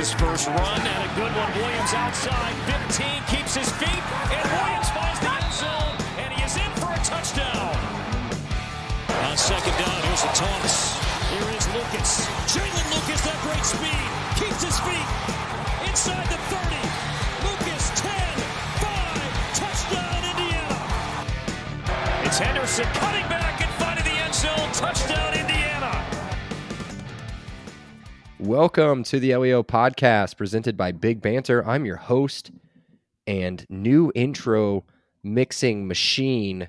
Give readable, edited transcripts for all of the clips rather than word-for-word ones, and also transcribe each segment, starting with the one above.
his first run, and a good one. Williams outside, 15, keeps his feet, and Williams finds the end zone, and he is in for a touchdown. On second down, here's a toss. Here is Lucas. Jaylin Lucas, that great speed, keeps his feet inside the 30. Lucas, 10, 5, touchdown, Indiana. It's Henderson cutting back and finding the end zone, touchdown, Indiana. Welcome to the LEO podcast presented by Big Banter. I'm your host and new intro mixing machine,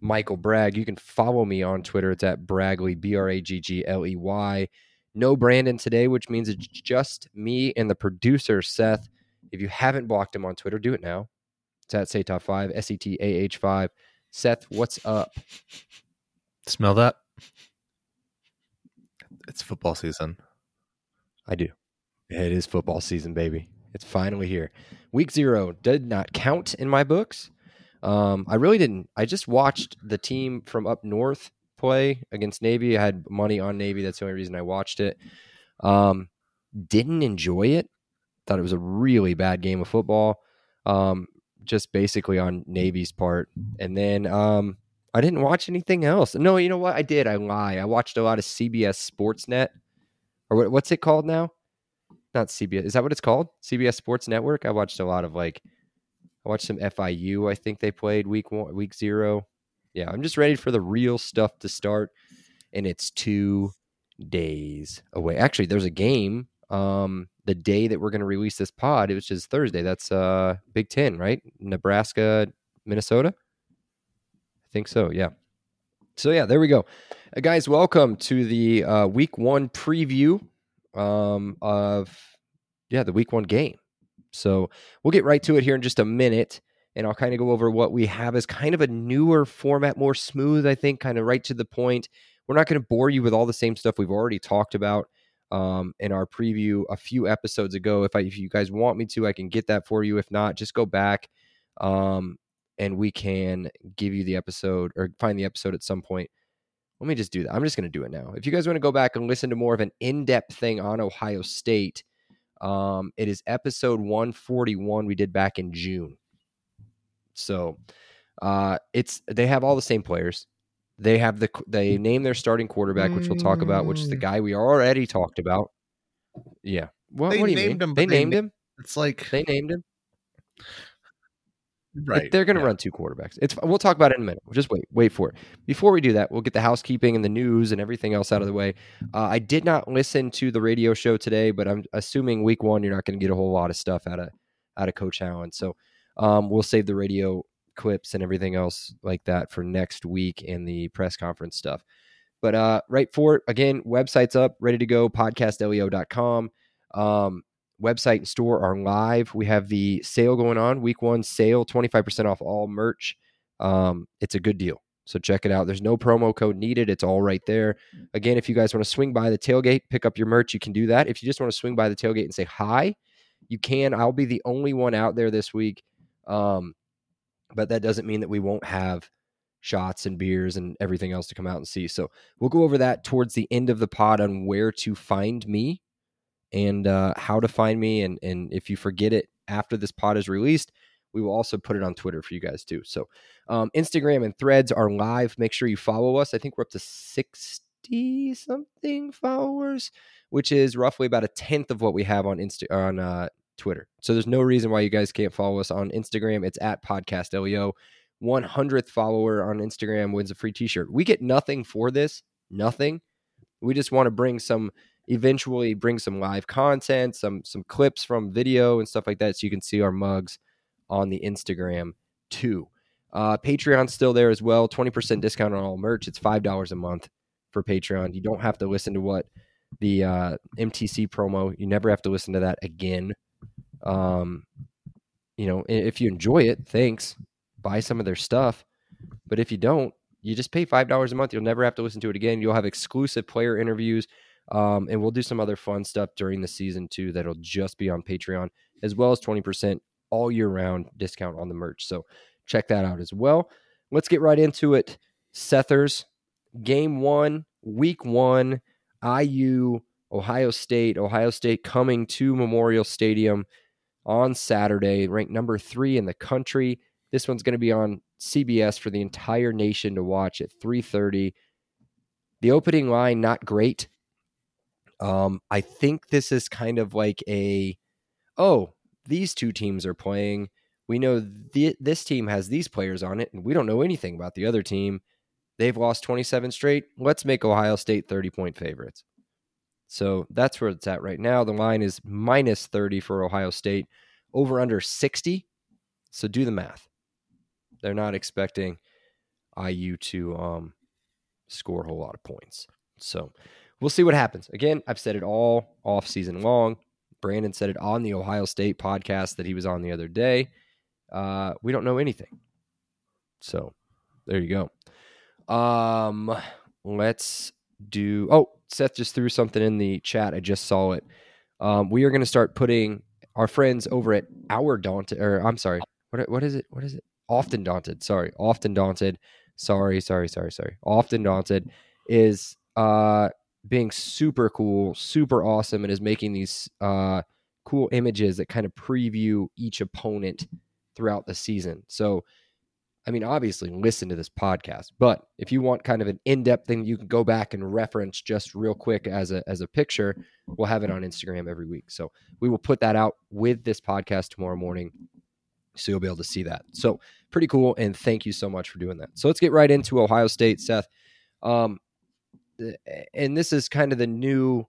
Michael Bragg. You can follow me on Twitter. It's at Braggley, B-R-A-G-G-L-E-Y. No Brandon today, which means it's just me and the producer, Seth. If you haven't blocked him on Twitter, do it now. It's at Setah5, S-E-T-A-H-5. Seth, what's up? Smell that? It's football season. I do. It is football season, baby. It's finally here. Week 0 did not count in my books. I really didn't. I just watched the team from up north play against Navy. I had money on Navy. That's the only reason I watched it. Didn't enjoy it. Thought it was a really bad game of football. Just basically on Navy's part. And then I didn't watch anything else. No, you know what? I did. I lie. I watched a lot of CBS Sportsnet. Or what's it called now? Not CBS. Is that what it's called? CBS Sports Network? I watched a lot of, like, I watched some FIU, I think they played week 0. Yeah, I'm just ready for the real stuff to start, and it's 2 days away. Actually, there's a game the day that we're going to release this pod, which is Thursday. That's Big Ten, right? Nebraska, Minnesota? I think so, yeah. So, yeah, there we go. Guys, welcome to the Week 1 preview of the Week 1 game. So we'll get right to it here in just a minute, and I'll kind of go over what we have as kind of a newer format, more smooth, I think, kind of right to the point. We're not going to bore you with all the same stuff we've already talked about in our preview a few episodes ago. If you guys want me to, I can get that for you. If not, just go back. And we can give you the episode or find the episode at some point. Let me just do that. I'm just going to do it now. If you guys want to go back and listen to more of an in-depth thing on Ohio State, it is episode 141 we did back in June. So they have all the same players. They have they name their starting quarterback, which we'll talk about, which is the guy we already talked about. Yeah. Well, what do you mean? They named him. It's like they named him. Right. But they're going to run two quarterbacks. We'll talk about it in a minute. We'll just wait for it. Before we do that, we'll get the housekeeping and the news and everything else out of the way. I did not listen to the radio show today, but I'm assuming week 1, you're not going to get a whole lot of stuff out of Coach Howland. So we'll save the radio clips and everything else like that for next week and the press conference stuff. But right for it, again, website's up, ready to go, podcastleo.com. Website and store are live. We have the sale going on, week 1 sale, 25% off all merch. It's a good deal. So check it out. There's no promo code needed. It's all right there. Again, if you guys want to swing by the tailgate, pick up your merch, you can do that. If you just want to swing by the tailgate and say hi, you can. I'll be the only one out there this week. But that doesn't mean that we won't have shots and beers and everything else to come out and see. So we'll go over that towards the end of the pod on where to find me. And how to find me, and if you forget it after this pod is released, we will also put it on Twitter for you guys too. So Instagram and Threads are live. Make sure you follow us. I think we're up to 60-something followers, which is roughly about 1/10 of what we have on Twitter. So there's no reason why you guys can't follow us on Instagram. It's at PodcastLEO. 100th follower on Instagram wins a free T-shirt. We get nothing for this. Nothing. We just want to bring some live content, some clips from video and stuff like that, so you can see our mugs on the Instagram too. Patreon's still there as well. 20% discount on all merch. It's $5 a month for Patreon. You don't have to listen to what the MTC promo. You never have to listen to that again. If you enjoy it, thanks. Buy some of their stuff. But if you don't, you just pay $5 a month. You'll never have to listen to it again. You'll have exclusive player interviews. And we'll do some other fun stuff during the season too. That'll just be on Patreon, as well as 20% all year round discount on the merch. So check that out as well. Let's get right into it. Sethers, game 1, week 1, IU Ohio State coming to Memorial Stadium on Saturday, ranked number 3 in the country. This one's going to be on CBS for the entire nation to watch at 3:30. The opening line, not great. I think this is kind of like these two teams are playing. We know this team has these players on it, and we don't know anything about the other team. They've lost 27 straight. Let's make Ohio State 30-point favorites. So that's where it's at right now. The line is minus 30 for Ohio State, over under 60. So do the math. They're not expecting IU to score a whole lot of points. So we'll see what happens. Again, I've said it all off season long. Brandon said it on the Ohio State podcast that he was on the other day. We don't know anything. So there you go. Let's do... Oh, Seth just threw something in the chat. I just saw it. We are going to start putting our friends over at Often Daunted is being super cool, super awesome, and is making these cool images that kind of preview each opponent throughout the season. So, I mean, obviously listen to this podcast, but if you want kind of an in-depth thing, you can go back and reference just real quick as a picture. We'll have it on Instagram every week. So we will put that out with this podcast tomorrow morning. So you'll be able to see that. So pretty cool. And thank you so much for doing that. So let's get right into Ohio State, Seth. And this is kind of the new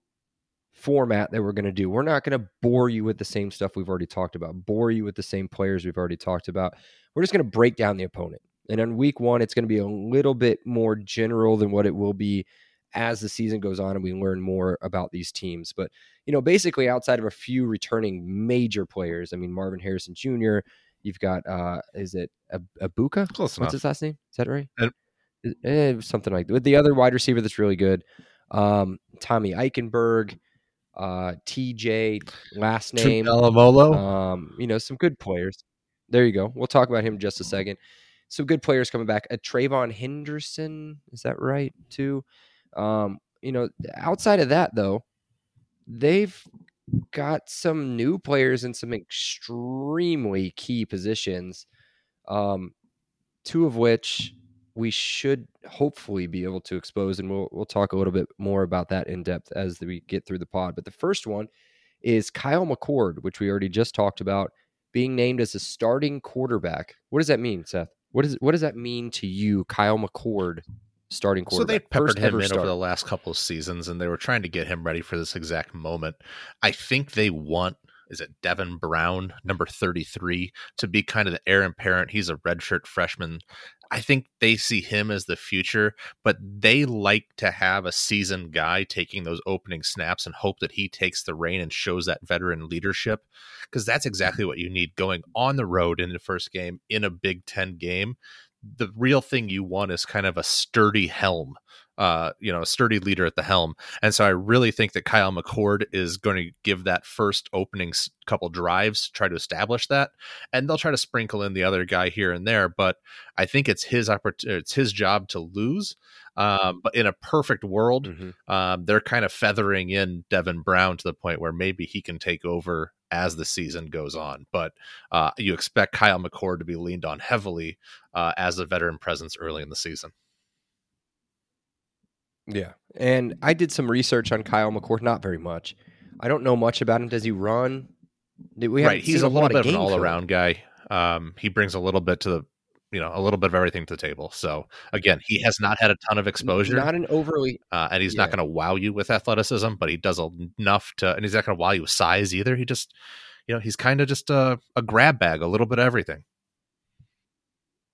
format that we're going to do. We're not going to bore you with the same stuff we've already talked about, bore you with the same players we've already talked about. We're just going to break down the opponent. And on week one, it's going to be a little bit more general than what it will be as the season goes on and we learn more about these teams. But, you know, basically outside of a few returning major players, I mean, Marvin Harrison Jr., you've got, is it Abuka? Close enough. What's his last name? Is that right? Something like that. With the other wide receiver that's really good, Tommy Eichenberg, TJ, last name. You know, some good players. There you go. We'll talk about him in just a second. Some good players coming back. TreVeyon Henderson, is that right, too? You know, outside of that, though, they've got some new players in some extremely key positions, two of which we should hopefully be able to expose, and we'll talk a little bit more about that in depth as we get through the pod. But the first one is Kyle McCord, which we already just talked about, being named as a starting quarterback. What does that mean, Seth? What does that mean to you, Kyle McCord, starting quarterback? So they peppered him in over the last couple of seasons, and they were trying to get him ready for this exact moment. I think they want, is it Devin Brown, number 33, to be kind of the heir apparent. He's a redshirt freshman. I think they see him as the future, but they like to have a seasoned guy taking those opening snaps and hope that he takes the reign and shows that veteran leadership, because that's exactly what you need going on the road in the first game in a Big Ten game. The real thing you want is kind of a sturdy helm, a sturdy leader at the helm. And so I really think that Kyle McCord is going to give that first opening couple drives to try to establish that. And they'll try to sprinkle in the other guy here and there, but I think it's his opportunity. It's his job to lose. But in a perfect world, they're kind of feathering in Devin Brown to the point where maybe he can take over as the season goes on. But you expect Kyle McCord to be leaned on heavily as a veteran presence early in the season. Yeah. And I did some research on Kyle McCord. Not very much. I don't know much about him. Does he run? Right. He's a little bit of an all-around guy. He brings a little bit to the, a little bit of everything to the table. So again, he has not had a ton of exposure, not an overly, and he's not going to wow you with athleticism, but he does enough to, and he's not going to wow you with size either. He just, he's kind of just a grab bag, a little bit of everything.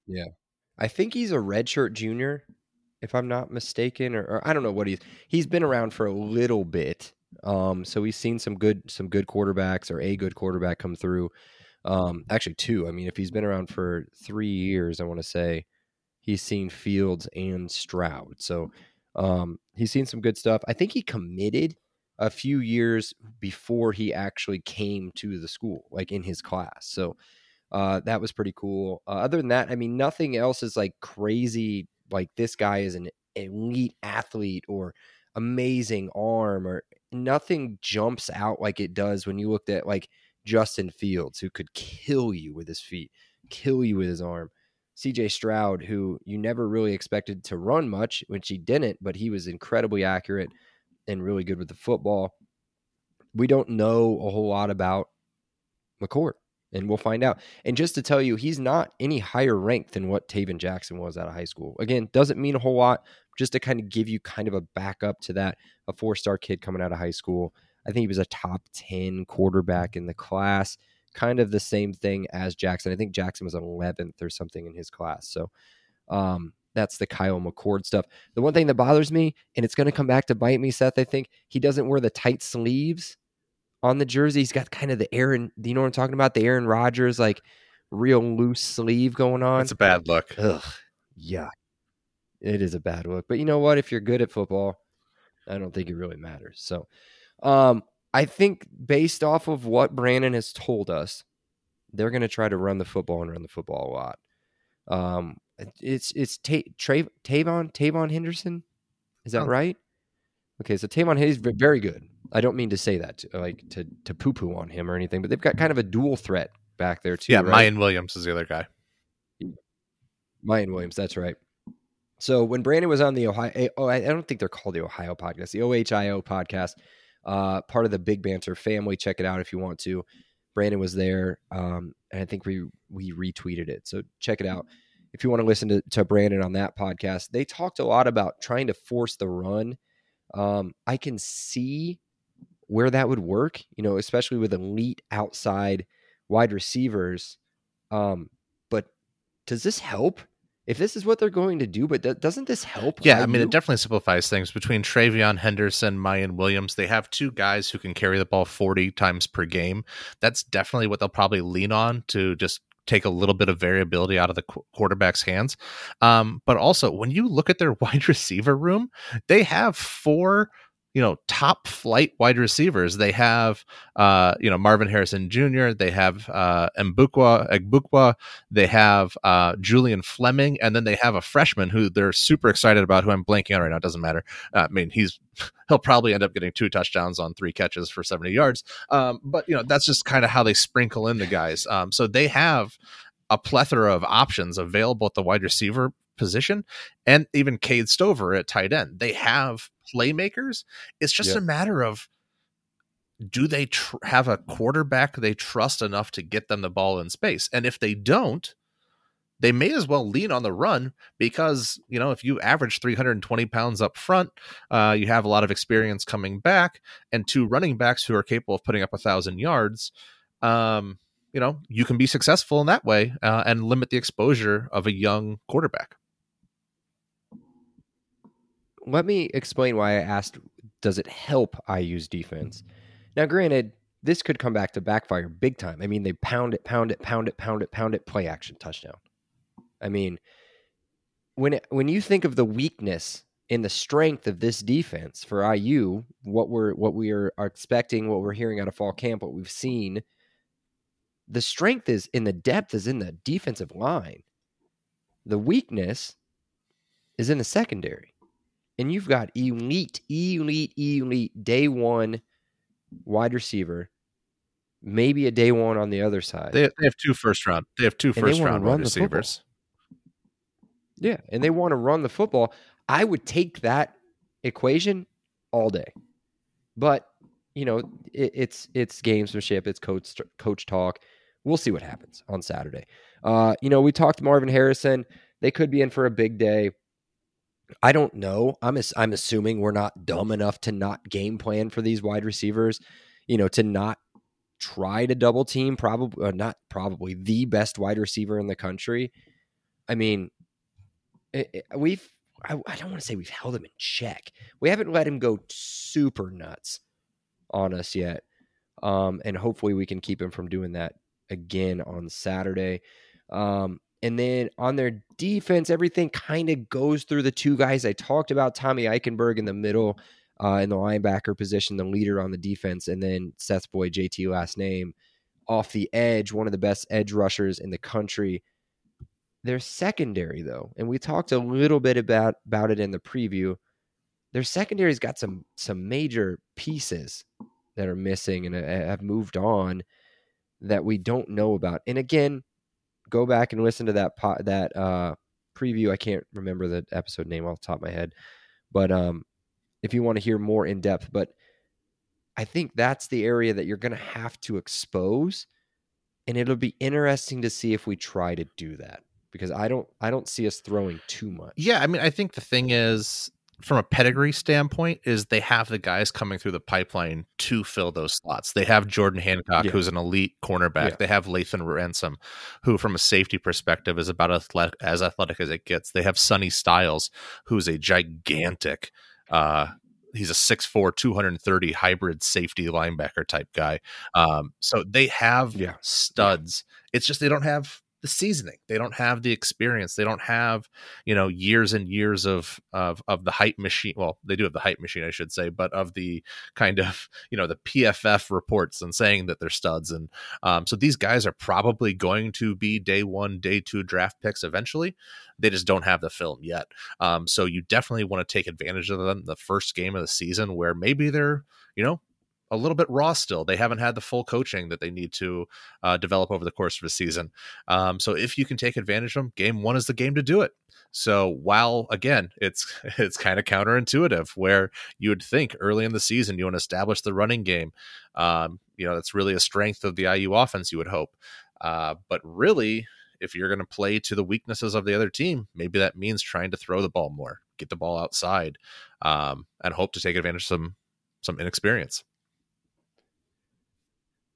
Yeah. I think he's a redshirt junior, if I'm not mistaken, or I don't know what he's been around for a little bit. So we've seen some good quarterbacks, or a good quarterback come through. Actually two. I mean, if he's been around for 3 years, I want to say he's seen Fields and Stroud. So he's seen some good stuff. I think he committed a few years before he actually came to the school, like in his class. So that was pretty cool. Other than that, I mean, nothing else is like crazy. Like this guy is an elite athlete or amazing arm or nothing jumps out like it does when you looked at like Justin Fields, who could kill you with his feet, kill you with his arm. CJ Stroud, who you never really expected to run much, which he didn't, but he was incredibly accurate and really good with the football. We don't know a whole lot about McCord, and we'll find out. And just to tell you, he's not any higher ranked than what Taven Jackson was out of high school. Again, doesn't mean a whole lot, just to kind of give you kind of a backup to that, a four-star kid coming out of high school. I think he was a top 10 quarterback in the class, kind of the same thing as Jackson. I think Jackson was 11th or something in his class. So that's the Kyle McCord stuff. The one thing that bothers me, and it's going to come back to bite me, Seth, I think, he doesn't wear the tight sleeves on the jersey. He's got kind of the Aaron, you know what I'm talking about? The Aaron Rodgers, like real loose sleeve going on. It's a bad look. Ugh, yeah, it is a bad look. But you know what? If you're good at football, I don't think it really matters. So I think based off of what Brandon has told us, they're going to try to run the football and run the football a lot. It's Taven Henderson. Is that right? Okay, so Taven, he's very good. I don't mean to say that to poo-poo on him or anything, but they've got kind of a dual threat back there too. Yeah, right? Miyan Williams is the other guy. Miyan Williams, that's right. So when Brandon was on the Ohio, I don't think they're called the Ohio podcast, the OHIO podcast, part of the Big Banter family. Check it out if you want to. Brandon was there, and I think we retweeted it. So check it out if you want to listen to Brandon on that podcast. They talked a lot about trying to force the run. I can see where that would work, you know, especially with elite outside wide receivers. But does this help? If this is what they're going to do, but doesn't this help? Yeah, I mean, it definitely simplifies things. Between TreVeyon Henderson, Miyan Williams, they have two guys who can carry the ball 40 times per game. That's definitely what they'll probably lean on to just take a little bit of variability out of the quarterback's hands. But also, when you look at their wide receiver room, they have four, you know, top flight wide receivers. They have, you know, Marvin Harrison Jr. They have Abuka. They have Julian Fleming. And then they have a freshman who they're super excited about, who I'm blanking on right now. It doesn't matter. I mean, he'll probably end up getting 2 touchdowns on 3 catches for 70 yards. But, you know, that's just kind of how they sprinkle in the guys. So they have a plethora of options available at the wide receiver position, and even Cade Stover at tight end. They have playmakers. It's just a matter of, do they have a quarterback they trust enough to get them the ball in space? And if they don't, they may as well lean on the run, because, you know, if you average 320 pounds up front, you have a lot of experience coming back, and 2 running backs who are capable of putting up 1,000 yards. You know, you can be successful in that way, and limit the exposure of a young quarterback. Let me explain why I asked, does it help IU's defense? Now, granted, this could come back to backfire big time. I mean, they pound it, play action, touchdown. I mean, when you think of the weakness and the strength of this defense for IU, what we are expecting, what we're hearing out of fall camp, what we've seen, the strength is in the depth, is in the defensive line. The weakness is in the secondary. And you've got elite day one wide receiver, maybe a day one on the other side. They have 2 first-round. They have 2 first-round wide receivers. Yeah, and they want to run the football. I would take that equation all day. But, you know, it's gamesmanship. It's coach talk. We'll see what happens on Saturday. You know, we talked to Marvin Harrison. They could be in for a big day. I don't know. I'm assuming we're not dumb enough to not game plan for these wide receivers, you know, to not try to double team not the best wide receiver in the country. I mean, I don't want to say we've held him in check. We haven't let him go super nuts on us yet. And hopefully we can keep him from doing that again on Saturday. And then on their defense, everything kind of goes through the 2 guys I talked about. Tommy Eichenberg in the middle, in the linebacker position, the leader on the defense. And then Seth's boy, JT, last name, off the edge, one of the best edge rushers in the country. Their secondary, though, and we talked a little bit about it in the preview, their secondary's got some major pieces that are missing and have moved on that we don't know about. And again, go back and listen to that preview. I can't remember the episode name off the top of my head, but if you want to hear more in depth, but I think that's the area that you're going to have to expose. And it'll be interesting to see if we try to do that, because I don't see us throwing too much. Yeah. I mean, I think the thing is, from a pedigree standpoint, is they have the guys coming through the pipeline to fill those slots. They have Jordan Hancock, who's an elite cornerback. Yeah. They have Lathan Ransom, who from a safety perspective is about as athletic as it gets. They have Sonny Styles, who's a gigantic, he's a 6'4", 230 hybrid safety linebacker type guy. So they have studs. It's just they don't have the seasoning. They don't have the experience. They don't have, years and years of the hype machine. Well, they do have the hype machine, I should say, but of the kind of, the PFF reports and saying that they're studs. And so these guys are probably going to be day one, day two draft picks eventually. They just don't have the film yet. So you definitely want to take advantage of them the first game of the season, where maybe they're, a little bit raw still. They haven't had the full coaching that they need to develop over the course of a season. So if you can take advantage of them, game one is the game to do it. So while, again, it's kind of counterintuitive, where you would think early in the season you want to establish the running game. That's really a strength of the IU offense, you would hope. But really, if you're going to play to the weaknesses of the other team, maybe that means trying to throw the ball more, get the ball outside, and hope to take advantage of some inexperience.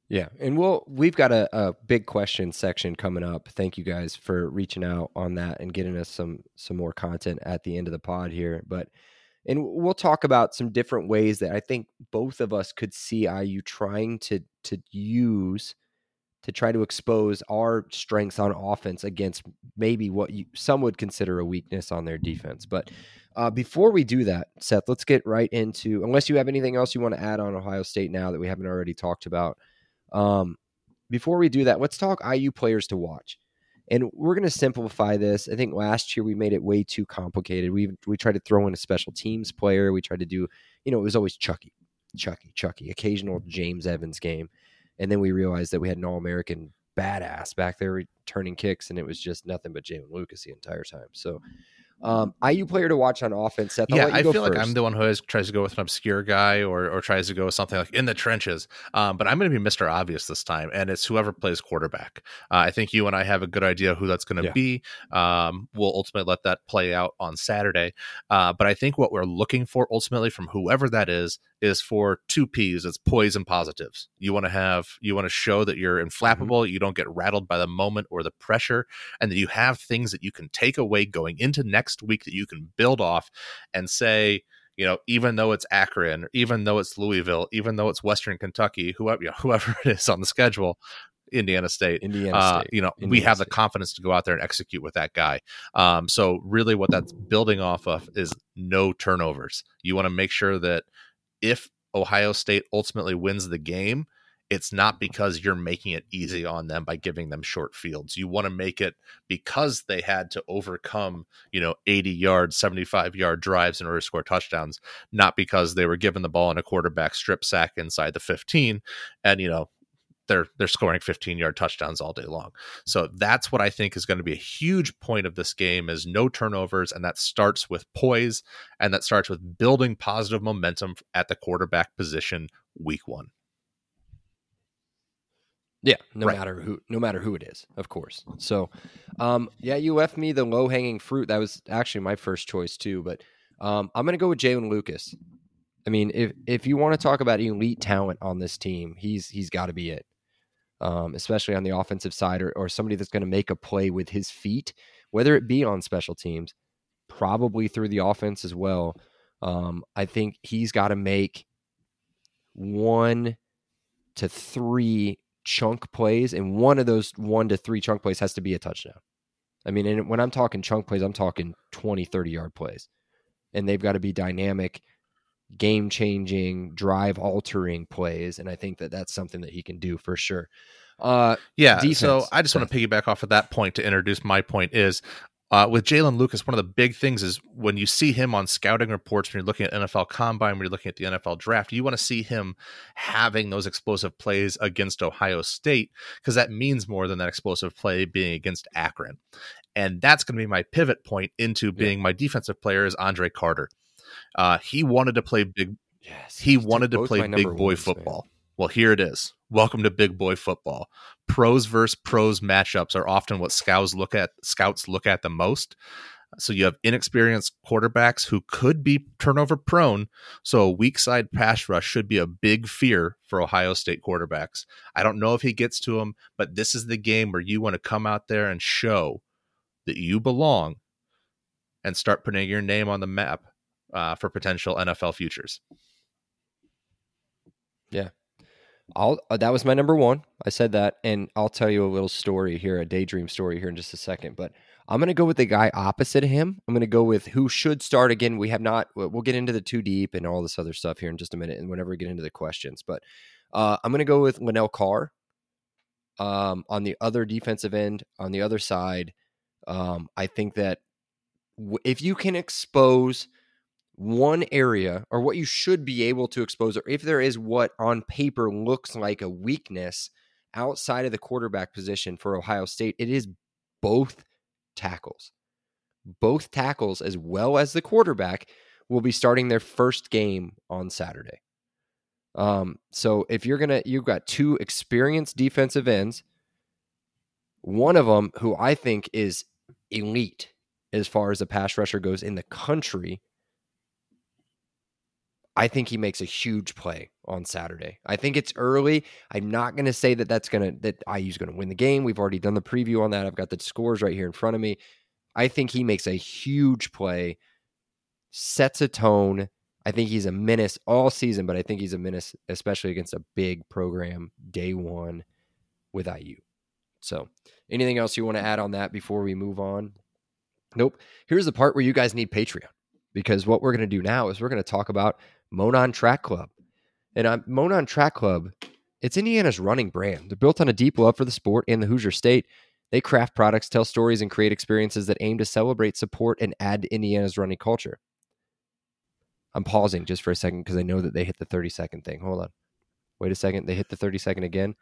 Yeah, and we've got a big question section coming up. Thank you guys for reaching out on that and getting us some more content at the end of the pod here. And we'll talk about some different ways that I think both of us could see IU trying to use to try to expose our strengths on offense against maybe what some would consider a weakness on their defense. But before we do that, Seth, let's get right into, unless you have anything else you want to add on Ohio State now that we haven't already talked about. Before we do that, let's talk IU players to watch, and we're going to simplify this. I think last year we made it way too complicated. We tried to throw in a special teams player. We tried to do, it was always Chucky, occasional James Evans game. And then we realized that we had an all-American badass back there returning kicks, and it was just nothing but Jaylin Lucas the entire time. So, IU player to watch on offense. Seth, yeah, I feel first. Like I'm the one who always tries to go with an obscure guy or tries to go with something like in the trenches. But I'm going to be Mr. Obvious this time, and it's whoever plays quarterback. I think you and I have a good idea who that's going to be. We'll ultimately let that play out on Saturday. But I think what we're looking for ultimately from whoever that is for two P's. It's poise and positives. You want to show that you're inflappable. You don't get rattled by the moment or the pressure, and that you have things that you can take away going into next week that you can build off and say, even though it's Akron, even though it's Louisville, even though it's Western Kentucky, whoever it is on the schedule, Indiana State. We have the confidence to go out there and execute with that guy. So really what that's building off of is no turnovers. You want to make sure that if Ohio State ultimately wins the game, it's not because you're making it easy on them by giving them short fields. You want to make it because they had to overcome, 80-yard, 75-yard drives in order to score touchdowns, not because they were given the ball in a quarterback strip sack inside the 15 and, they're scoring 15-yard touchdowns all day long. So that's what I think is going to be a huge point of this game is no turnovers, and that starts with poise, and that starts with building positive momentum at the quarterback position week one. Yeah, no matter who it is, of course. So, you left me the low-hanging fruit. That was actually my first choice too, but I'm going to go with Jaylin Lucas. I mean, if you want to talk about elite talent on this team, he's got to be it. Especially on the offensive side, or somebody that's going to make a play with his feet, whether it be on special teams, probably through the offense as well. I think he's got to make 1 to 3 chunk plays, and one of those 1 to 3 chunk plays has to be a touchdown. I mean, and when I'm talking chunk plays, I'm talking 20, 30-yard plays, and they've got to be dynamic, game-changing, drive-altering plays, and I think that that's something that he can do for sure. Defense. So I just want to piggyback off of that point to introduce my point is With Jaylin Lucas, one of the big things is when you see him on scouting reports, when you're looking at NFL Combine, when you're looking at the NFL Draft, you want to see him having those explosive plays against Ohio State, because that means more than that explosive play being against Akron. And that's going to be my pivot point into being my defensive player is Andre Carter. He wanted to play big. Yes, he wanted to play big boy football. Man. Well, here it is. Welcome to big boy football. Pros versus pros matchups are often what scouts look at the most. So you have inexperienced quarterbacks who could be turnover prone. So a weak side pass rush should be a big fear for Ohio State quarterbacks. I don't know if he gets to him, but this is the game where you want to come out there and show that you belong and start putting your name on the map for potential NFL futures. Yeah. That was my number one. I said that, and I'll tell you a little story here, a daydream story here in just a second, but I'm going to go with the guy opposite him. I'm going to go with who should start. Again, we'll get into the too deep and all this other stuff here in just a minute, and whenever we get into the questions, but I'm going to go with Linnell Carr on the other defensive end, on the other side. I think that if you can expose one area, or what you should be able to expose, or if there is what on paper looks like a weakness outside of the quarterback position for Ohio State, it is both tackles as well as the quarterback will be starting their first game on Saturday. So if you've got two experienced defensive ends, one of them who I think is elite as far as a pass rusher goes in the country. I think he makes a huge play on Saturday. I think it's early. I'm not going to say that IU's going to win the game. We've already done the preview on that. I've got the scores right here in front of me. I think he makes a huge play, sets a tone. I think he's a menace all season, but I think he's a menace, especially against a big program day one with IU. So anything else you want to add on that before we move on? Nope. Here's the part where you guys need Patreon, because what we're going to do now is we're going to talk about Monon Track Club. And Monon Track Club, it's Indiana's running brand. They're built on a deep love for the sport and the Hoosier State. They craft products, tell stories, and create experiences that aim to celebrate, support, and add to Indiana's running culture. I'm pausing just for a second because I know that they hit the 30-second thing. Hold on. Wait a second. They hit the 30-second again.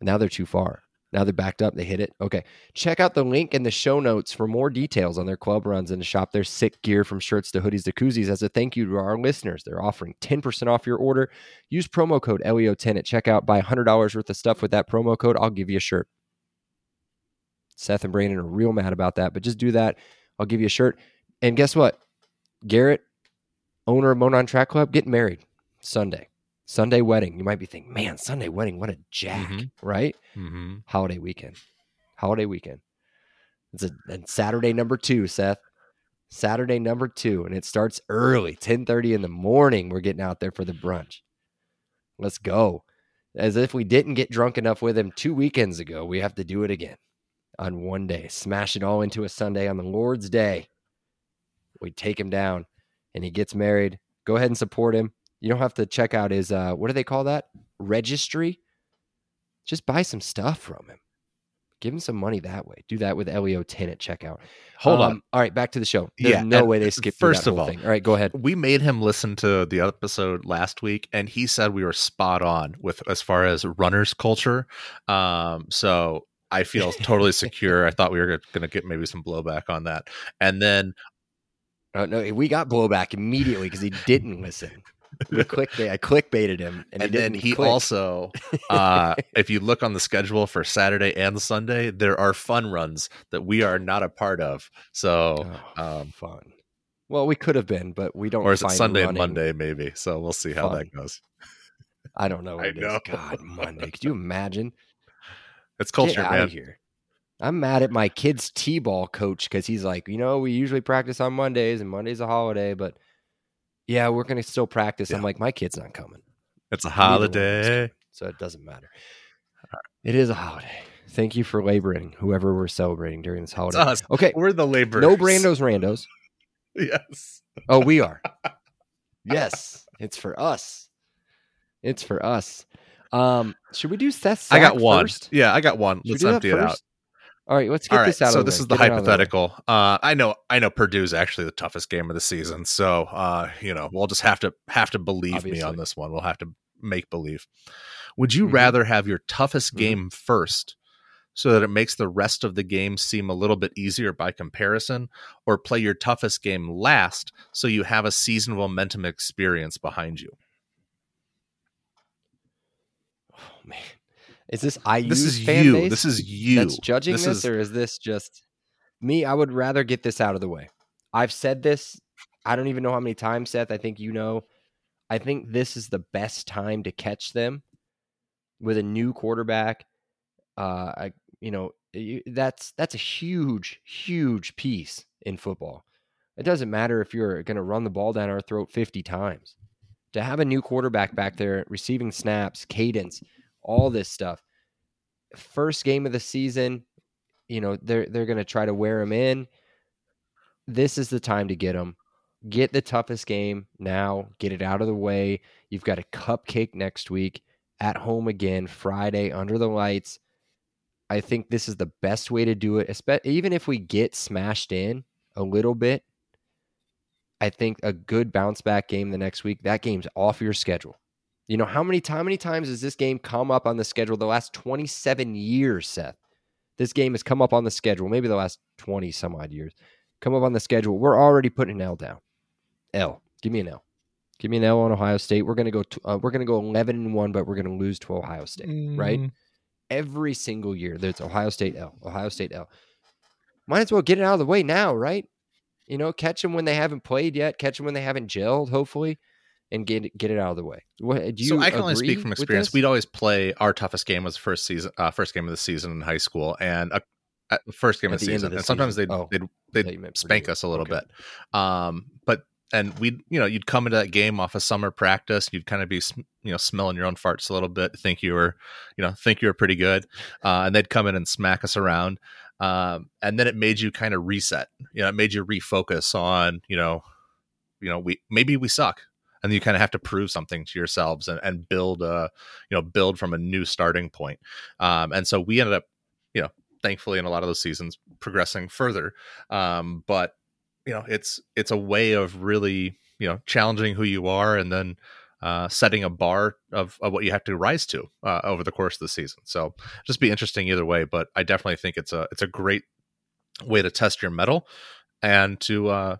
Now they're too far. Now they're backed up. They hit it. Okay. Check out the link in the show notes for more details on their club runs and to shop their sick gear, from shirts to hoodies to koozies. As a thank you to our listeners, they're offering 10% off your order. Use promo code LEO10 at checkout. Buy $100 worth of stuff with that promo code. I'll give you a shirt. Seth and Brandon are real mad about that, but just do that. I'll give you a shirt. And guess what? Garrett, owner of Monon Track Club, getting married Sunday. Sunday wedding. You might be thinking, man, Sunday wedding, what a jack, right? Mm-hmm. Holiday weekend. It's Saturday number two, Seth. Saturday number two, and it starts early, 10:30 in the morning. We're getting out there for the brunch. Let's go. As if we didn't get drunk enough with him 2 weekends ago, we have to do it again on one day. Smash it all into a Sunday on the Lord's Day. We take him down, and he gets married. Go ahead and support him. You don't have to check out his, what do they call that? Registry. Just buy some stuff from him. Give him some money that way. Do that with LEO 10 at checkout. Hold on. All right, back to the show. There's no way they skipped first that of whole all thing. All right, go ahead. We made him listen to the episode last week, and he said we were spot on with as far as runners culture. So I feel totally secure. I thought we were going to get maybe some blowback on that. And then. Oh, no, we got blowback immediately because he didn't listen. I clickbaited him, and then he click. Also, if you look on the schedule for Saturday and Sunday, there are fun runs that we are not a part of. So fun. Well, we could have been, but we don't. Or is it Sunday and Monday? Maybe. So we'll see how that goes. I don't know. What it is. God, Monday. Could you imagine? It's culture. Get out of here. I'm mad at my kid's t-ball coach because he's like, we usually practice on Mondays, and Monday's a holiday, but. Yeah, we're going to still practice. Yeah. I'm like, my kid's not coming. It's a holiday. So it doesn't matter. It is a holiday. Thank you for laboring, whoever we're celebrating during this holiday. It's us. Okay. We're the laborers. No Brando's Randos. Yes. Oh, we are. Yes. It's for us. It's for us. Should we do Seth's sack? I got one. First? Yeah, I got one. Let's empty it out. All right, let's get this out of the way. So this is the hypothetical. I know Purdue's actually the toughest game of the season. So, we'll just have to believe me on this one. We'll have to make believe. Would you rather have your toughest game first so that it makes the rest of the game seem a little bit easier by comparison, or play your toughest game last so you have a season of momentum experience behind you? Oh, man. Is this IU's fan base? This is you. That's judging this, or is this just me? I would rather get this out of the way. I've said this. I don't even know how many times, Seth. I think you know. I think this is the best time to catch them with a new quarterback. That's a huge, huge piece in football. It doesn't matter if you're going to run the ball down our throat 50 times. To have a new quarterback back there receiving snaps, cadence, all this stuff. First game of the season, they're going to try to wear him in. This is the time to get him. Get the toughest game now. Get it out of the way. You've got a cupcake next week at home again, Friday under the lights. I think this is the best way to do it, especially even if we get smashed in a little bit. I think a good bounce back game the next week, that game's off your schedule. You know, how many times has this game come up on the schedule the last 27 years, Seth? This game has come up on the schedule, maybe the last 20 some odd years. Come up on the schedule. We're already putting an L down. L. Give me an L. Give me an L on Ohio State. We're going to go 11-1, but we're going to lose to Ohio State, right? Every single year, there's Ohio State L. Ohio State L. Might as well get it out of the way now, right? Catch them when they haven't played yet. Catch them when they haven't gelled, hopefully. And get it out of the way. So I can only speak from experience. We'd always play our toughest game was first game of the season in high school, and first game of the season. And sometimes they'd spank us a little bit. But we'd you'd come into that game off of summer practice. You'd kind of be smelling your own farts a little bit. Think you were pretty good, and they'd come in and smack us around. And then it made you kind of reset. It made you refocus on we suck. And you kind of have to prove something to yourselves and build from a new starting point. And so we ended up, thankfully in a lot of those seasons progressing further. But it's a way of really, challenging who you are and then setting a bar of what you have to rise to over the course of the season. So just be interesting either way. But I definitely think it's a great way to test your mettle and to,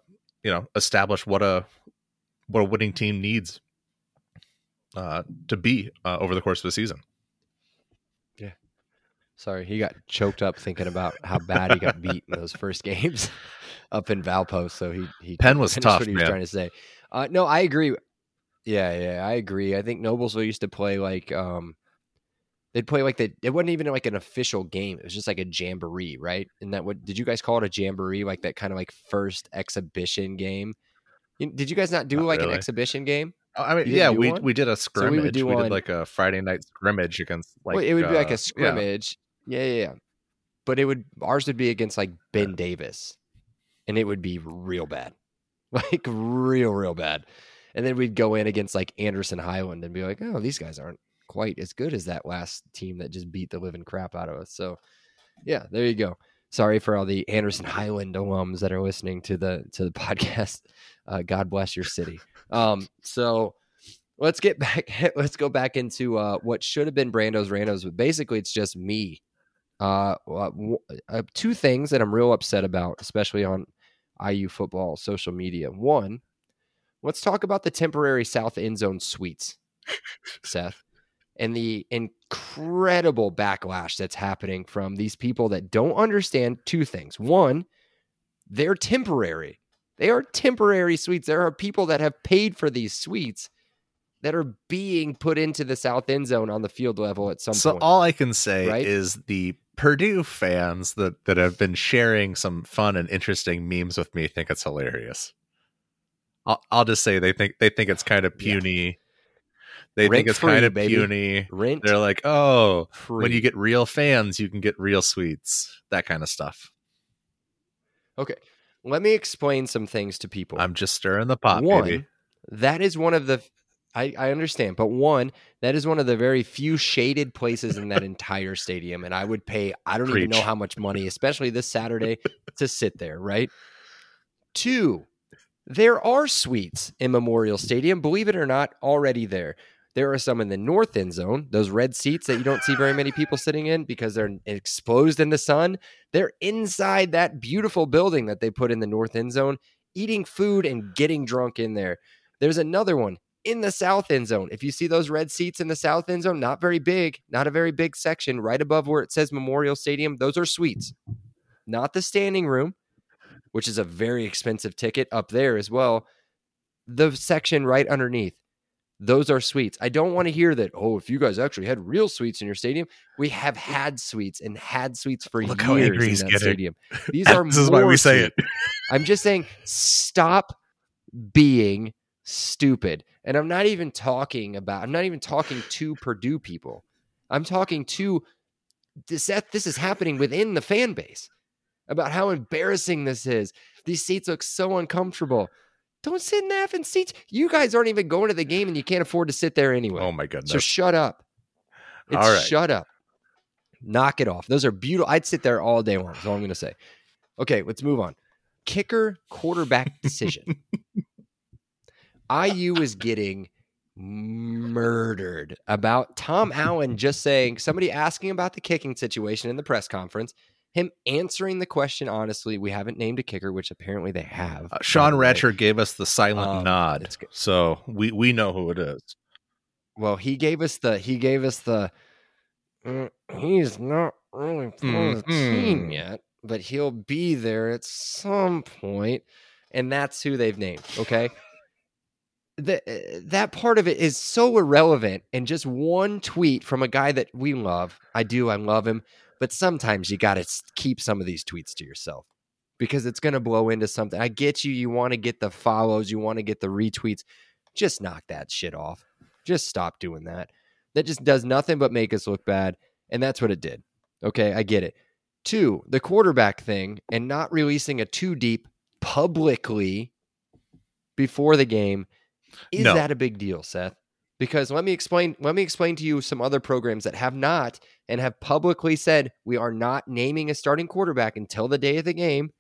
establish what a winning team needs to be over the course of the season. Yeah. Sorry, he got choked up thinking about how bad he got beat in those first games up in Valpo. So he Penn was tough, what he was trying to say. No, I agree. Yeah, I agree. I think Noblesville used to play like it wasn't even like an official game. It was just like a jamboree, right? And that what did you guys call it, a jamboree? Like that kind of like first exhibition game. Did you guys not do an exhibition game? I mean, we did a scrimmage. So we did like a Friday night scrimmage against it would be like a scrimmage. Yeah. But ours would be against like Ben Davis, and it would be real bad, like real, real bad. And then we'd go in against like Anderson Highland and be like, oh, these guys aren't quite as good as that last team that just beat the living crap out of us. So yeah, there you go. Sorry for all the Anderson Highland alums that are listening to the podcast. God bless your city. So let's get back. Let's go back into what should have been Brando's Randos, but basically it's just me. Two things that I'm real upset about, especially on IU football social media. One, let's talk about the temporary south end zone suites, Seth, and the incredible backlash that's happening from these people that don't understand two things. One, they're temporary. They are temporary suites. There are people that have paid for these suites that are being put into the south end zone on the field level at some point. So all I can say is the Purdue fans that have been sharing some fun and interesting memes with me think it's hilarious. I'll just say they think it's kind of puny. Yeah. They think it's kind of puny. They're like, oh, when you get real fans, you can get real suites. That kind of stuff. Okay. Let me explain some things to people. I'm just stirring the pot, baby. That is one of the... I understand. But one, that is one of the very few shaded places in that entire stadium. And I would pay, I don't even know how much money, especially this Saturday, to sit there, right? Two, there are suites in Memorial Stadium, believe it or not, already there. There are some in the north end zone, those red seats that you don't see very many people sitting in because they're exposed in the sun. They're inside that beautiful building that they put in the north end zone, eating food and getting drunk in there. There's another one in the south end zone. If you see those red seats in the south end zone, not very big, not a very big section, right above where it says Memorial Stadium, those are suites. Not the standing room, which is a very expensive ticket up there as well. The section right underneath, those are suites. I don't want to hear that, oh, if you guys actually had real suites in your stadium. We have had suites and had suites for Look years in that getting. Stadium. These are this is why we say it. I'm just saying, stop being stupid. And I'm not even talking to Purdue people. I'm talking to this is happening within the fan base about how embarrassing this is. These seats look so uncomfortable. Don't sit in the effing seats. You guys aren't even going to the game and you can't afford to sit there anyway. Oh my goodness. So shut up. All right. Shut up. Knock it off. Those are beautiful. I'd sit there all day long. That's all I'm going to say. Okay, let's move on. Kicker quarterback decision. IU is getting murdered about Tom Allen just saying, somebody asking about the kicking situation in the press conference. Him answering the question, honestly, we haven't named a kicker, which apparently they have. Sean Ratcher gave us the silent nod, so we know who it is. Well, he gave us the he's not really playing the team yet, but he'll be there at some point, and that's who they've named, okay? That part of it is so irrelevant, and just one tweet from a guy that we love. I love him. But sometimes you got to keep some of these tweets to yourself because it's going to blow into something. I get you. You want to get the follows. You want to get the retweets. Just knock that shit off. Just stop doing that. That just does nothing but make us look bad. And that's what it did. Okay, I get it. Two, the quarterback thing and not releasing a two deep publicly before the game. Is that a big deal, Seth? Because let me explain to you some other programs that have not and have publicly said we are not naming a starting quarterback until the day of the game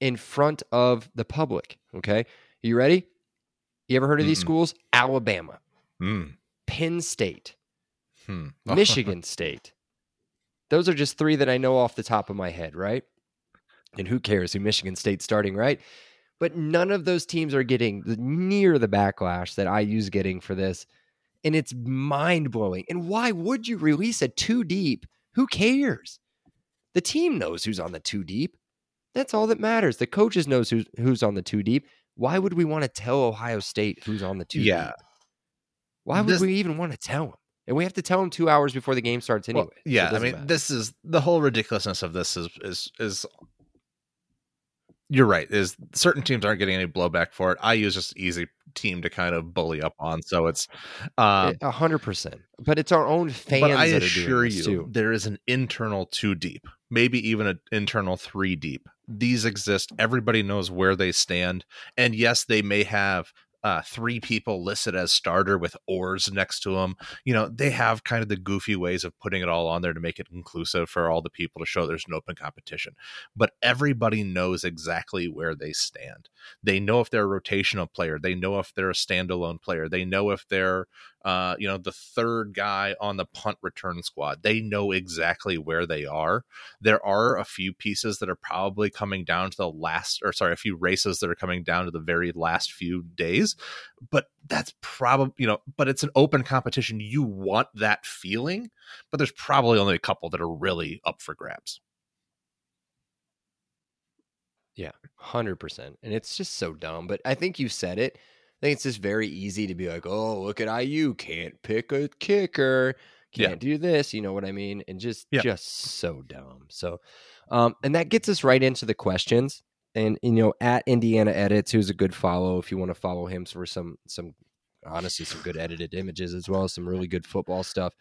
in front of the public. Okay. You ready? You ever heard of these schools? Alabama, Penn State, Michigan State. Those are just three that I know off the top of my head, right? And who cares who Michigan State's starting, right? But none of those teams are getting near the backlash that IU's getting for this. And it's mind-blowing. And why would you release a two-deep? Who cares? The team knows who's on the two-deep. That's all that matters. The coaches knows who's on the two-deep. Why would we want to tell Ohio State who's on the two-deep? Yeah. Why would we even want to tell them? And we have to tell them 2 hours before the game starts anyway. Well, yeah, so I mean, this is the whole ridiculousness of this is you're right. Is certain teams aren't getting any blowback for it. IU is just an easy team to kind of bully up on. So it's 100%, but it's our own fans. But I assure you, there is an internal two deep, maybe even an internal three deep. These exist. Everybody knows where they stand. And yes, they may have three people listed as starter with oars next to them. You know, they have kind of the goofy ways of putting it all on there to make it inclusive for all the people to show there's an open competition. But everybody knows exactly where they stand. They know if they're a rotational player. They know if they're a standalone player. They know if they're, the third guy on the punt return squad. They know exactly where they are. There are a few pieces that are probably coming down to a few races that are coming down to the very last few days, but that's probably, but it's an open competition. You want that feeling, but there's probably only a couple that are really up for grabs. Yeah, 100%. And it's just so dumb, but I think you said it. I think it's just very easy to be like, oh, look at IU, can't pick a kicker, can't do this, you know what I mean? And just so dumb. So, and that gets us right into the questions. And, at Indiana Edits, who's a good follow if you want to follow him for some honestly, some good edited images as well as some really good football stuff.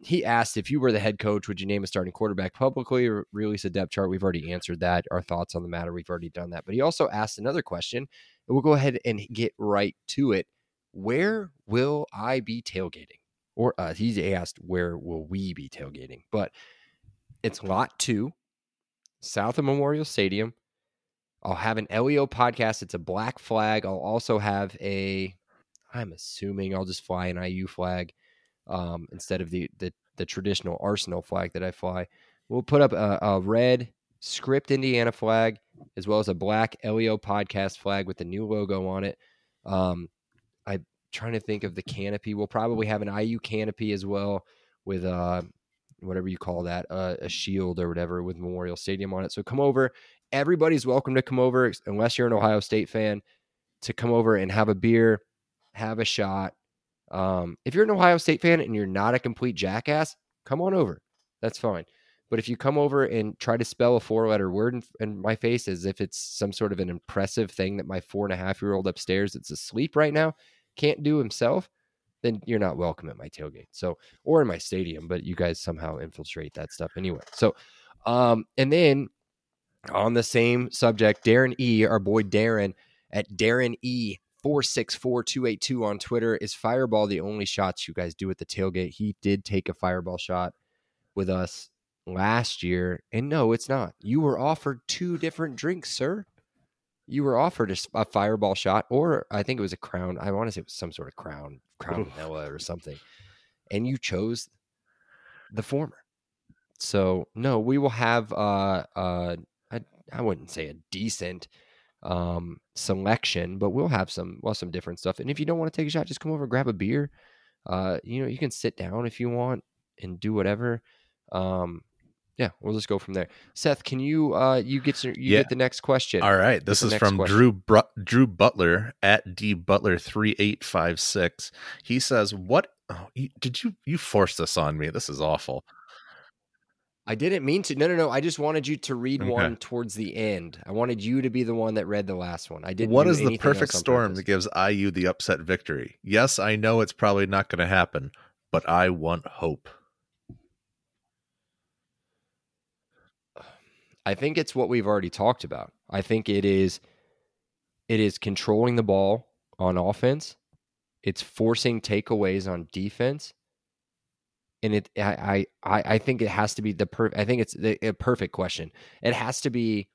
He asked, if you were the head coach, would you name a starting quarterback publicly or release a depth chart? We've already answered that. Our thoughts on the matter, we've already done that. But he also asked another question, and we'll go ahead and get right to it. Where will I be tailgating? Or he's asked, where will we be tailgating? But it's lot 2, south of Memorial Stadium. I'll have an LEO podcast. It's a black flag. I'll also have I'm assuming I'll just fly an IU flag instead of the traditional Arsenal flag that I fly. We'll put up a red Script Indiana flag, as well as a black LEO podcast flag with the new logo on it. I'm trying to think of the canopy. We'll probably have an IU canopy as well with whatever you call that, a shield or whatever with Memorial Stadium on it. So come over. Everybody's welcome to come over, unless you're an Ohio State fan, to come over and have a beer, have a shot. If you're an Ohio State fan and you're not a complete jackass, come on over. That's fine. But if you come over and try to spell a 4-letter word in my face as if it's some sort of an impressive thing that my 4.5-year-old upstairs that's asleep right now can't do himself, then you're not welcome at my tailgate. So, or in my stadium, but you guys somehow infiltrate that stuff anyway. So, and then on the same subject, Darren E, our boy Darren at Darren E 464282 on Twitter, is Fireball the only shots you guys do at the tailgate? He did take a Fireball shot with us last year, and no, it's not. You were offered 2 different drinks, sir. You were offered a Fireball shot, or I think it was a Crown. I want to say it was some sort of Crown Vanilla or something, and you chose the former. So no, we will have I wouldn't say a decent selection, but we'll have some different stuff. And if you don't want to take a shot, just come over and grab a beer. You can sit down if you want and do whatever. We'll just go from there. Seth, can you get the next question? All right, this is from question. Drew Butler at D Butler 3856. He says, "What? Oh, did you force this on me? This is awful." I didn't mean to. No. I just wanted you to read one towards the end. I wanted you to be the one that read the last one. I didn't. What is the perfect storm that gives IU the upset victory? Yes, I know it's probably not going to happen, but I want hope. I think it's what we've already talked about. I think it is controlling the ball on offense. It's forcing takeaways on defense. And I think it has to be a perfect question. It has to be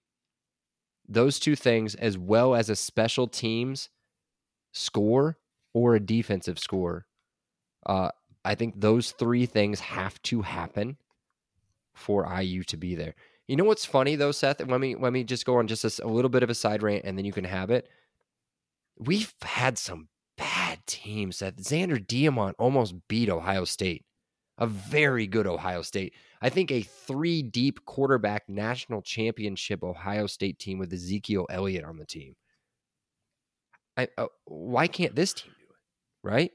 those 2 things, as well as a special teams score or a defensive score. I think those 3 things have to happen for IU to be there. You know what's funny though, Seth? And let me just go on just a little bit of a side rant, and then you can have it. We've had some bad teams. Seth. Xander Diamant almost beat Ohio State. A very good Ohio State. I think a 3-deep quarterback national championship Ohio State team with Ezekiel Elliott on the team. Why can't this team do it, right?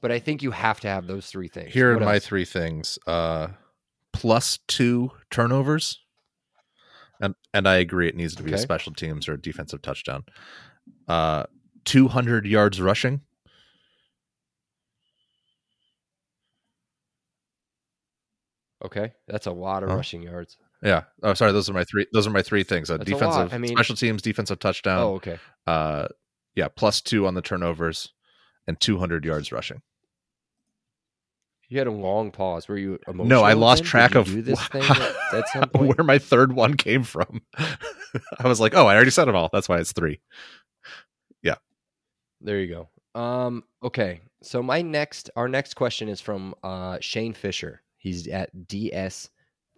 But I think you have to have those 3 things. Here are my 3 things. +2 turnovers. And I agree it needs to be special teams or a defensive touchdown. 200 yards rushing. Okay, that's a lot of rushing yards. Yeah. Oh, sorry. Those are my 3. Those are my 3 things: defensive, special teams, defensive touchdown. Oh, okay. +2 on the turnovers, and 200 yards rushing. You had a long pause. Were you emotional? No, I lost track of where my third one came from. I was like, oh, I already said them all. That's why it's 3. Yeah. There you go. Okay. So our next question is from Shane Fisher. He's at DS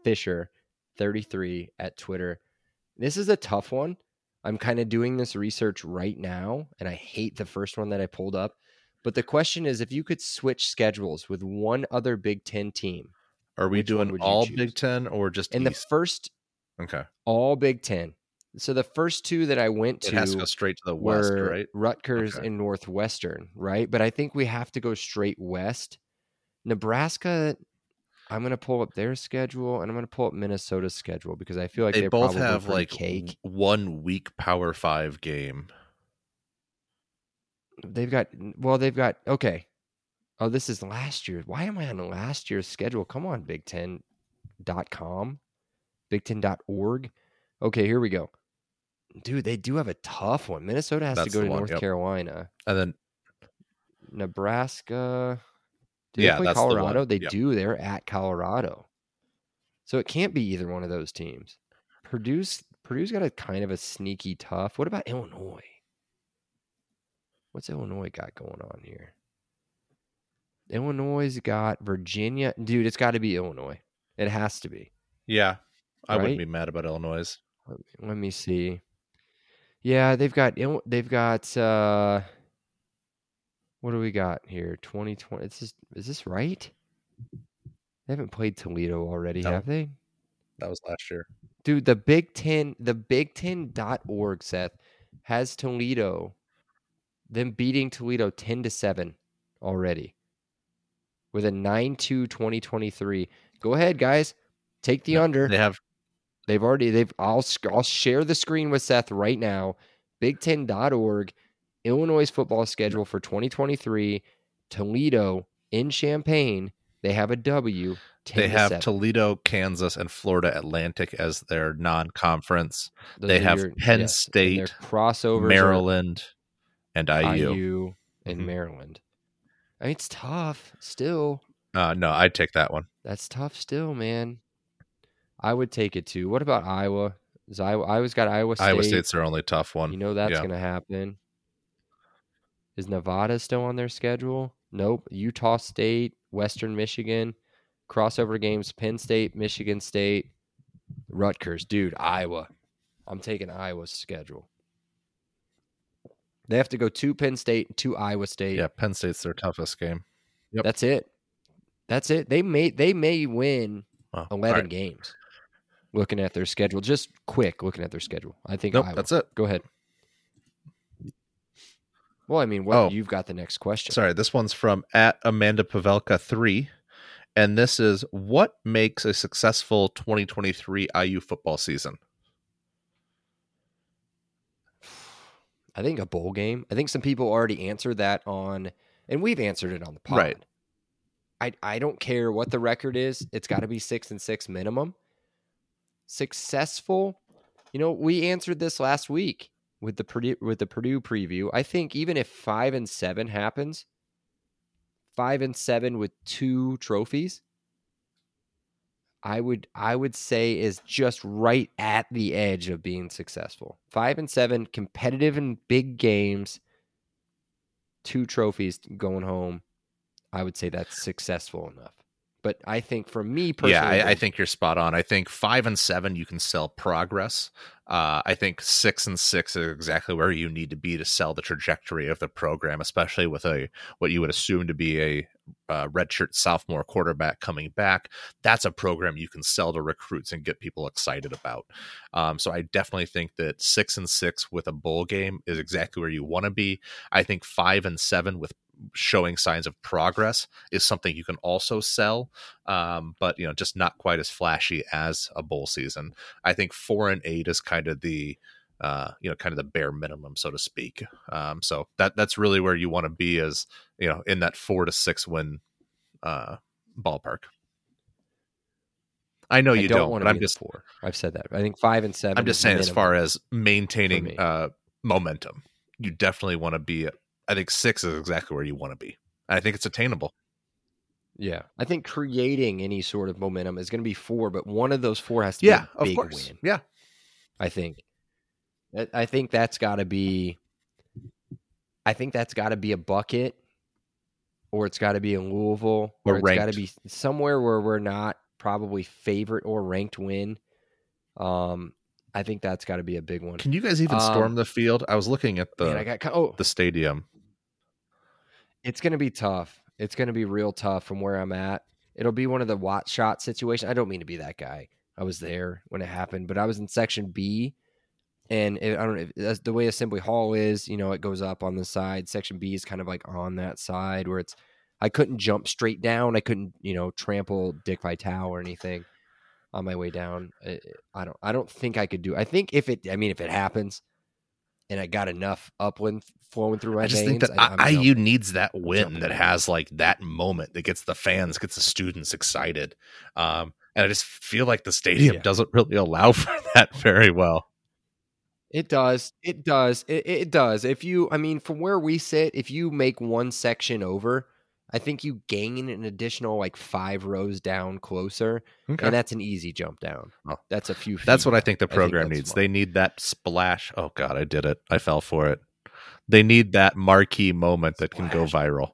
Fisher 33 at Twitter. This is a tough one. I'm kind of doing this research right now, and I hate the first one that I pulled up. But the question is, if you could switch schedules with one other Big Ten team, are we doing all Big Ten or just in East? The first? Okay, all Big Ten. So the first 2 that I went to, it has to go straight to the west, right? Rutgers and Northwestern, right? But I think we have to go straight west. Nebraska. I'm going to pull up their schedule, and I'm going to pull up Minnesota's schedule, because I feel like they both have like cake. 1 week Power 5 game. They've got Oh, this is last year. Why am I on last year's schedule? Come on, BigTen.com, BigTen.org. Okay, here we go. Dude, they do have a tough one. Minnesota has to go to North Carolina. And then Nebraska. Do they play Colorado? The they do. They're at Colorado. So it can't be either one of those teams. Purdue's got a kind of a sneaky tough. What about Illinois? What's Illinois got going on here? Illinois got Virginia. Dude, it's got to be Illinois. It has to be. Yeah. I wouldn't be mad about Illinois. Let me see. Yeah, they've got what do we got here? 2020. Is this right? They haven't played Toledo already, have they? That was last year. Dude, the Big Ten, the BigTen.org, Seth, has Toledo, them beating Toledo 10-7 already with a 9-2 2023. Go ahead, guys. Take the under. They've already I'll share the screen with Seth right now. BigTen.org, Illinois football schedule for 2023. Toledo in Champaign. They have a W. They have 7. Toledo, Kansas, and Florida Atlantic as their non-conference. They have Penn State, Maryland, and IU. IU and Maryland. I mean, it's tough still. No, I'd take that one. That's tough still, man. I would take it too. What about Iowa? Iowa's got Iowa State. Iowa State's their only tough one. You know that's going to happen. Is Nevada still on their schedule? Nope. Utah State, Western Michigan, crossover games, Penn State, Michigan State, Rutgers. Dude, Iowa. I'm taking Iowa's schedule. They have to go to Penn State and to Iowa State. Yeah, Penn State's their toughest game. Yep. That's it. They may win 11 games. Looking at their schedule, just quick looking at their schedule. I think Iowa. That's it. Go ahead. Well, I mean, you've got the next question. Sorry, this one's from @AmandaPavelka3, and this is, what makes a successful 2023 IU football season? I think a bowl game. I think some people already answered that and we've answered it on the pod. Right. I don't care what the record is. It's got to be 6-6 minimum. Successful. You know, we answered this last week with the Purdue preview. I think even if 5-7 happens, 5-7 with 2 trophies, I would say is just right at the edge of being successful. 5-7, competitive in big games, 2 trophies going home. I would say that's successful enough. But I think for me personally... Yeah, I think you're spot on. I think 5-7, you can sell progress. I think 6-6 is exactly where you need to be to sell the trajectory of the program, especially with what you would assume to be a redshirt sophomore quarterback coming back. That's a program you can sell to recruits and get people excited about. So I definitely think that 6-6 with a bowl game is exactly where you want to be. I think 5-7 with showing signs of progress is something you can also sell, but just not quite as flashy as a bowl season. I think 4-8 is kind of the bare minimum, so to speak. So that's really where you want to be, is in that 4-6 win ballpark. I know you don't want to. I'm just 4. I've said that. I think 5-7. I'm just saying, as far as maintaining momentum, you definitely want to be at. I think 6 is exactly where you want to be. I think it's attainable. Yeah. I think creating any sort of momentum is going to be 4, but one of those 4 has to be a big win. Yeah. I think that's got to be a bucket, or it's got to be in Louisville, or it's got to be somewhere where we're not probably favorite or ranked win. I think that's got to be a big one. Can you guys even storm the field? I was looking at the stadium. It's going to be tough. It's going to be real tough from where I'm at. It'll be one of the Watt shot situations. I don't mean to be that guy. I was there when it happened, but I was in section B, and I don't know if the way Assembly Hall is, it goes up on the side. Section B is kind of like on that side where it's, I couldn't jump straight down. I couldn't, trample Dick Vitale or anything on my way down. I don't think I could do. I think if it happens and I got enough Upland flowing through my veins. I just think that IU needs that win that has like that moment that gets the fans, gets the students excited. And I just feel like the stadium doesn't really allow for that very well. It does. If you, I mean, from where we sit, if you make one section over, I think you gain an additional like 5 rows down closer, and that's an easy jump down. Oh. That's a few feet. That's what I think the program needs. Smart. They need that splash. Oh God, I did it. I fell for it. They need that marquee moment that can go viral.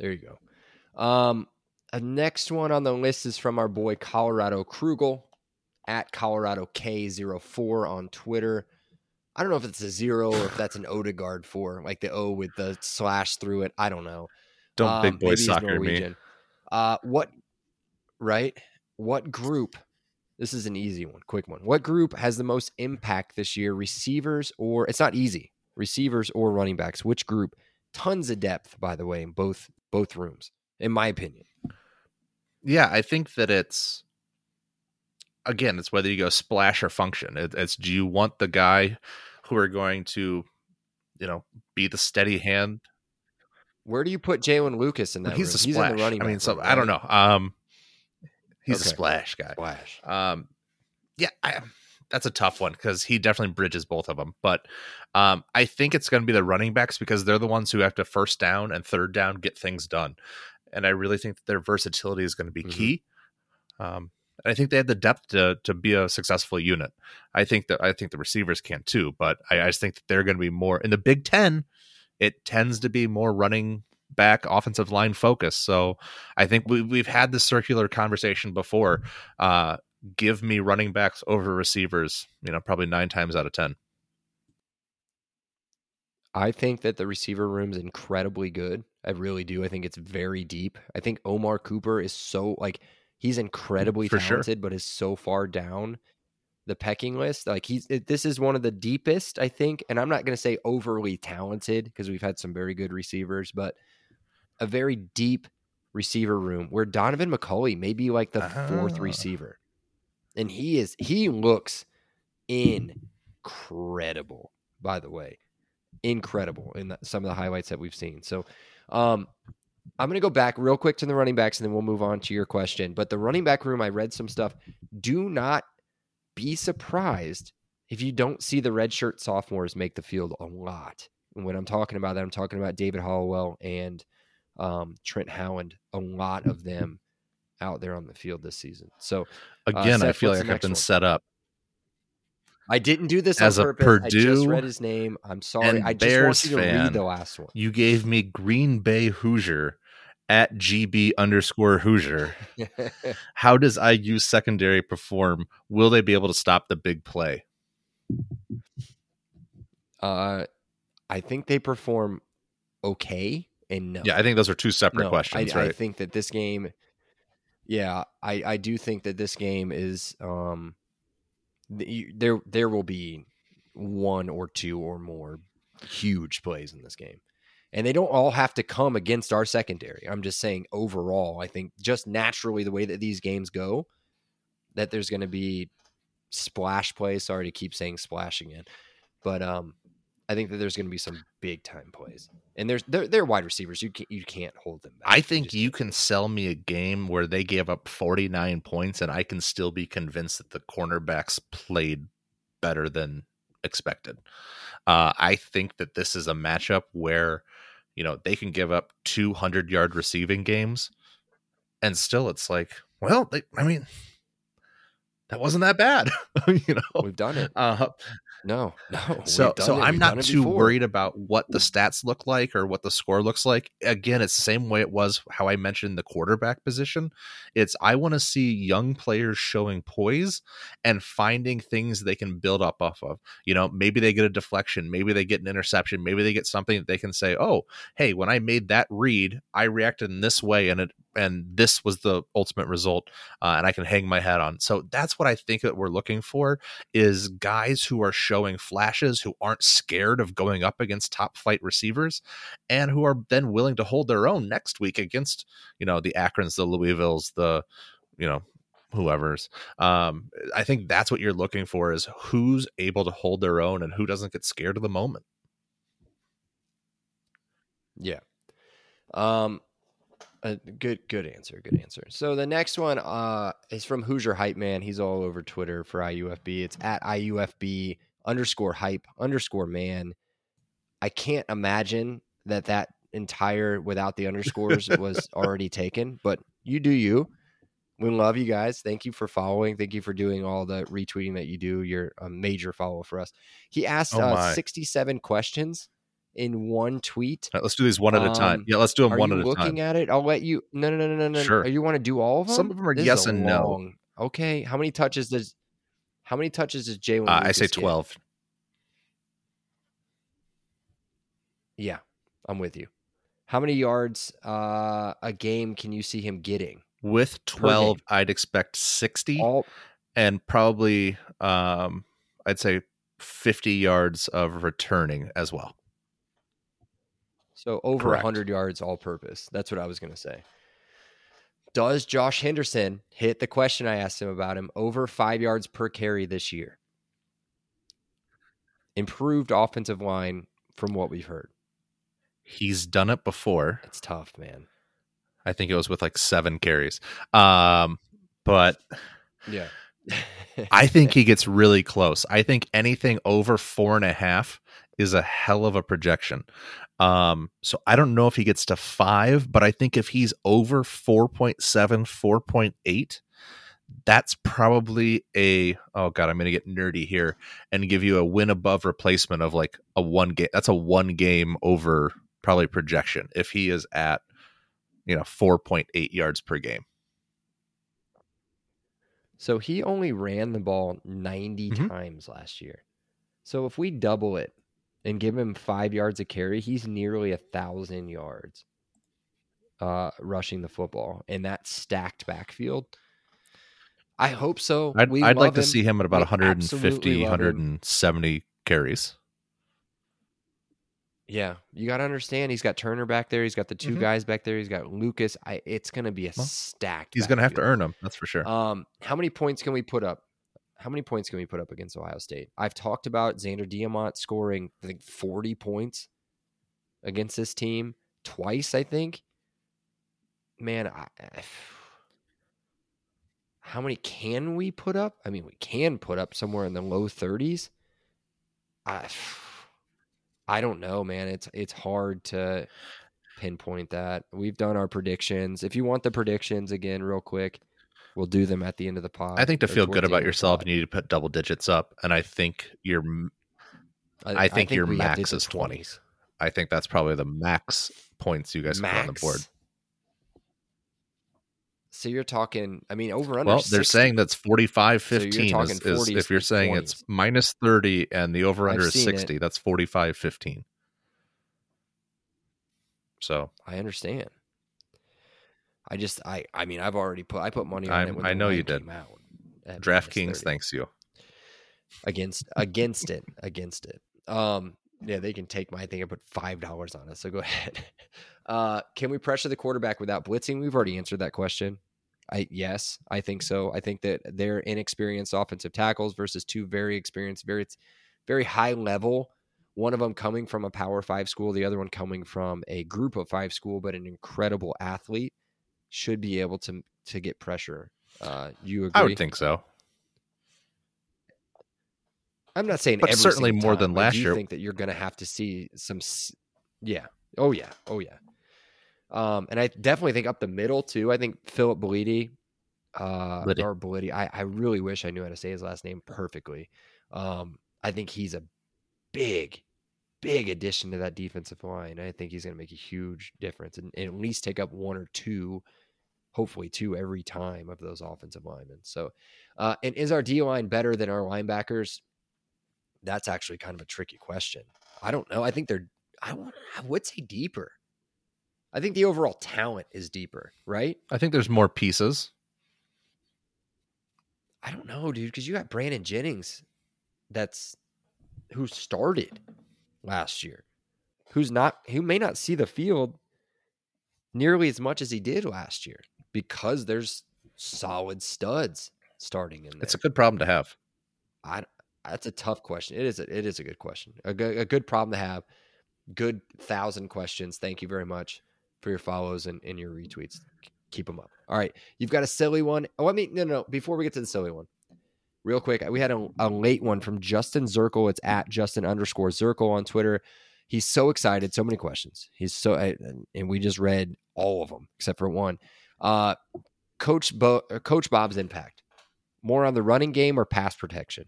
There you go. The next one on the list is from our boy Colorado Krugel at Colorado K04 on Twitter. I don't know if it's a 0 or if that's an Odegaard 4, like the O with the slash through it. I don't know. Don't big boy soccer me. What group? This is an easy one, quick one. What group has the most impact this year? Receivers or it's not easy. Receivers or running backs? Which group? Tons of depth, by the way, in both rooms, in my opinion. Yeah, I think that it's. Again, it's whether you go splash or function. It's do you want the guy who are going to, you know, be the steady hand? Where do you put Jaylin Lucas in that? Well, he's a splash. He's in the running. I mean, so right? I don't know. He's a splash guy. Splash. That's a tough one because he definitely bridges both of them. But I think it's going to be the running backs because they're the ones who have to first down and third down get things done, and I really think that their versatility is going to be key. I think they have the depth to be a successful unit. I think the receivers can too, but I just think that they're going to be more in the Big Ten. It tends to be more running back, offensive line focus. So I think we've had this circular conversation before. Give me running backs over receivers. You know, probably 9 times out of 10. I think that the receiver room is incredibly good. I really do. I think it's very deep. I think Omar Cooper is so like. He's incredibly talented, but is so far down the pecking list. Like this is one of the deepest, I think. And I'm not going to say overly talented because we've had some very good receivers, but a very deep receiver room where Donovan McCauley may be like the fourth receiver, and he looks incredible. By the way, incredible in some of the highlights that we've seen. So, I'm going to go back real quick to the running backs, and then we'll move on to your question. But the running back room, I read some stuff. Do not be surprised if you don't see the redshirt sophomores make the field a lot. And when I'm talking about that, I'm talking about David Hollowell and Trent Howland, a lot of them out there on the field this season. So again, Seth, I feel like I've been set up. I didn't do this as on purpose. I just read his name. I'm sorry. I just want you to read the last one. You gave me Green Bay Hoosier at @GB_Hoosier. How does IU secondary perform? Will they be able to stop the big play? I think they perform okay and no. Yeah, I think those are two separate questions. I think that this game. Yeah, I do think that this game is. There will be 1 or 2 or more huge plays in this game, and they don't all have to come against our secondary. I'm just saying overall, I think just naturally the way that these games go, that there's going to be splash plays. Sorry to keep saying splash again, but I think that there's going to be some big time plays, and they're wide receivers. You can't hold them back. I think you can sell me a game where they gave up 49 points, and I can still be convinced that the cornerbacks played better than expected. I think that this is a matchup where, you know, they can give up 200-yard receiving games, and still it's like, well, that wasn't that bad. You know, we've done it. No. So I'm not too worried about what the stats look like or what the score looks like. Again, it's the same way it was how I mentioned the quarterback position. I want to see young players showing poise and finding things they can build up off of. You know, maybe they get a deflection, maybe they get an interception, maybe they get something that they can say, "Oh, hey, when I made that read, I reacted in this way, and this was the ultimate result, and I can hang my hat on." So that's what I think that we're looking for is guys who are showing flashes, who aren't scared of going up against top flight receivers, and who are then willing to hold their own next week against, you know, the Akrons, the Louisvilles, the, you know, whoever's. I think that's what you're looking for, is who's able to hold their own and who doesn't get scared of the moment. Yeah. Good answer. Good answer. So the next one is from Hoosier Hype Man. He's all over Twitter for IUFB. It's at IUFB_hype_man. I can't imagine that entire without the underscores was already taken, but you do you. We love you guys. Thank you for following. Thank you for doing all the retweeting that you do. You're a major follow for us. He asked 67 questions in one tweet. All right, let's do these one at a time. Yeah, let's do them one at a time. Are you looking at it? I'll let you. No. Sure. You want to do all of them? Some of them are yes and no. Okay. How many touches does Jaylin Lucas I say 12. Get? Yeah, I'm with you. How many yards a game can you see him getting? With 12, I'd expect 60 and probably I'd say 50 yards of returning as well. So over 100 yards all purpose. That's what I was going to say. Does Josh Henderson hit the question I asked him about him over 5 yards per carry this year? Improved offensive line from what we've heard. He's done it before. It's tough, man. I think it was with like 7 carries. But yeah, I think he gets really close. I think anything over 4.5 is a hell of a projection. So I don't know if he gets to 5, but I think if he's over 4.7, 4.8, that's probably I'm going to get nerdy here and give you a win above replacement of like a one game. That's a one game over probably projection. If he is at, 4.8 yards per game. So he only ran the ball 90 times last year. So if we double it and give him 5 yards a carry, he's nearly 1,000 yards rushing the football in that stacked backfield. I hope so. I'd like to see him at about 150, 170 carries. Yeah, you got to understand, he's got Turner back there. He's got the two guys back there. He's got Lucas. It's going to be a stacked. He's going to have to earn them. That's for sure. How many points can we put up? How many points can we put up against Ohio State? I've talked about Xander Diamant scoring, 40 points against this team twice, I think. Man, how many can we put up? I mean, we can put up somewhere in the low 30s. I don't know, man. It's hard to pinpoint that. We've done our predictions. If you want the predictions again, real quick, we'll do them at the end of the pod. I think to feel good about yourself, you need to put double digits up, and I think your max is 20. I think that's probably the max points you guys can put on the board. So you're talking, over under. Well, they're 60. Saying that's 45-15. So is if you're saying 20s. It's minus 30 and the over under is 60, that's 45-15. So I understand. I just, I've already put money on it. I know you did. DraftKings thanks you against it. Yeah, they can take my thing. I put $5 on it, so go ahead. Can we pressure the quarterback without blitzing? We've already answered that question. Yes, I think so. I think that they're inexperienced offensive tackles versus two very experienced, very, very high level. One of them coming from a Power 5 school, the other one coming from a Group of 5 school, but an incredible athlete should be able to get pressure. You agree? I would think so. I'm not saying, but certainly more than last year. I think that you're going to have to see some. Yeah. Oh yeah. And I definitely think up the middle too. I think Philip Bellidi, Bellidi. I really wish I knew how to say his last name perfectly. I think he's a big addition to that defensive line. I think he's going to make a huge difference and at least take up one or two, hopefully two every time of those offensive linemen. So, and is our D line better than our linebackers? That's actually kind of a tricky question. I don't know. I think I would say deeper. I think the overall talent is deeper, right? I think there's more pieces. I don't know, dude, because you got Brandon Jennings, who started last year, who may not see the field nearly as much as he did last year because there's solid studs starting in there. It's a good problem to have. That's a tough question. It is a good question. A good problem to have. Good 1,000 questions. Thank you very much for your follows and your retweets. Keep them up. All right. You've got a silly one. Oh, I mean, no. Before we get to the silly one, real quick, we had a late one from Justin Zirkle. It's at Justin_Zirkle on Twitter. He's so excited. So many questions. And we just read all of them except for one. Coach Bob's impact. More on the running game or pass protection?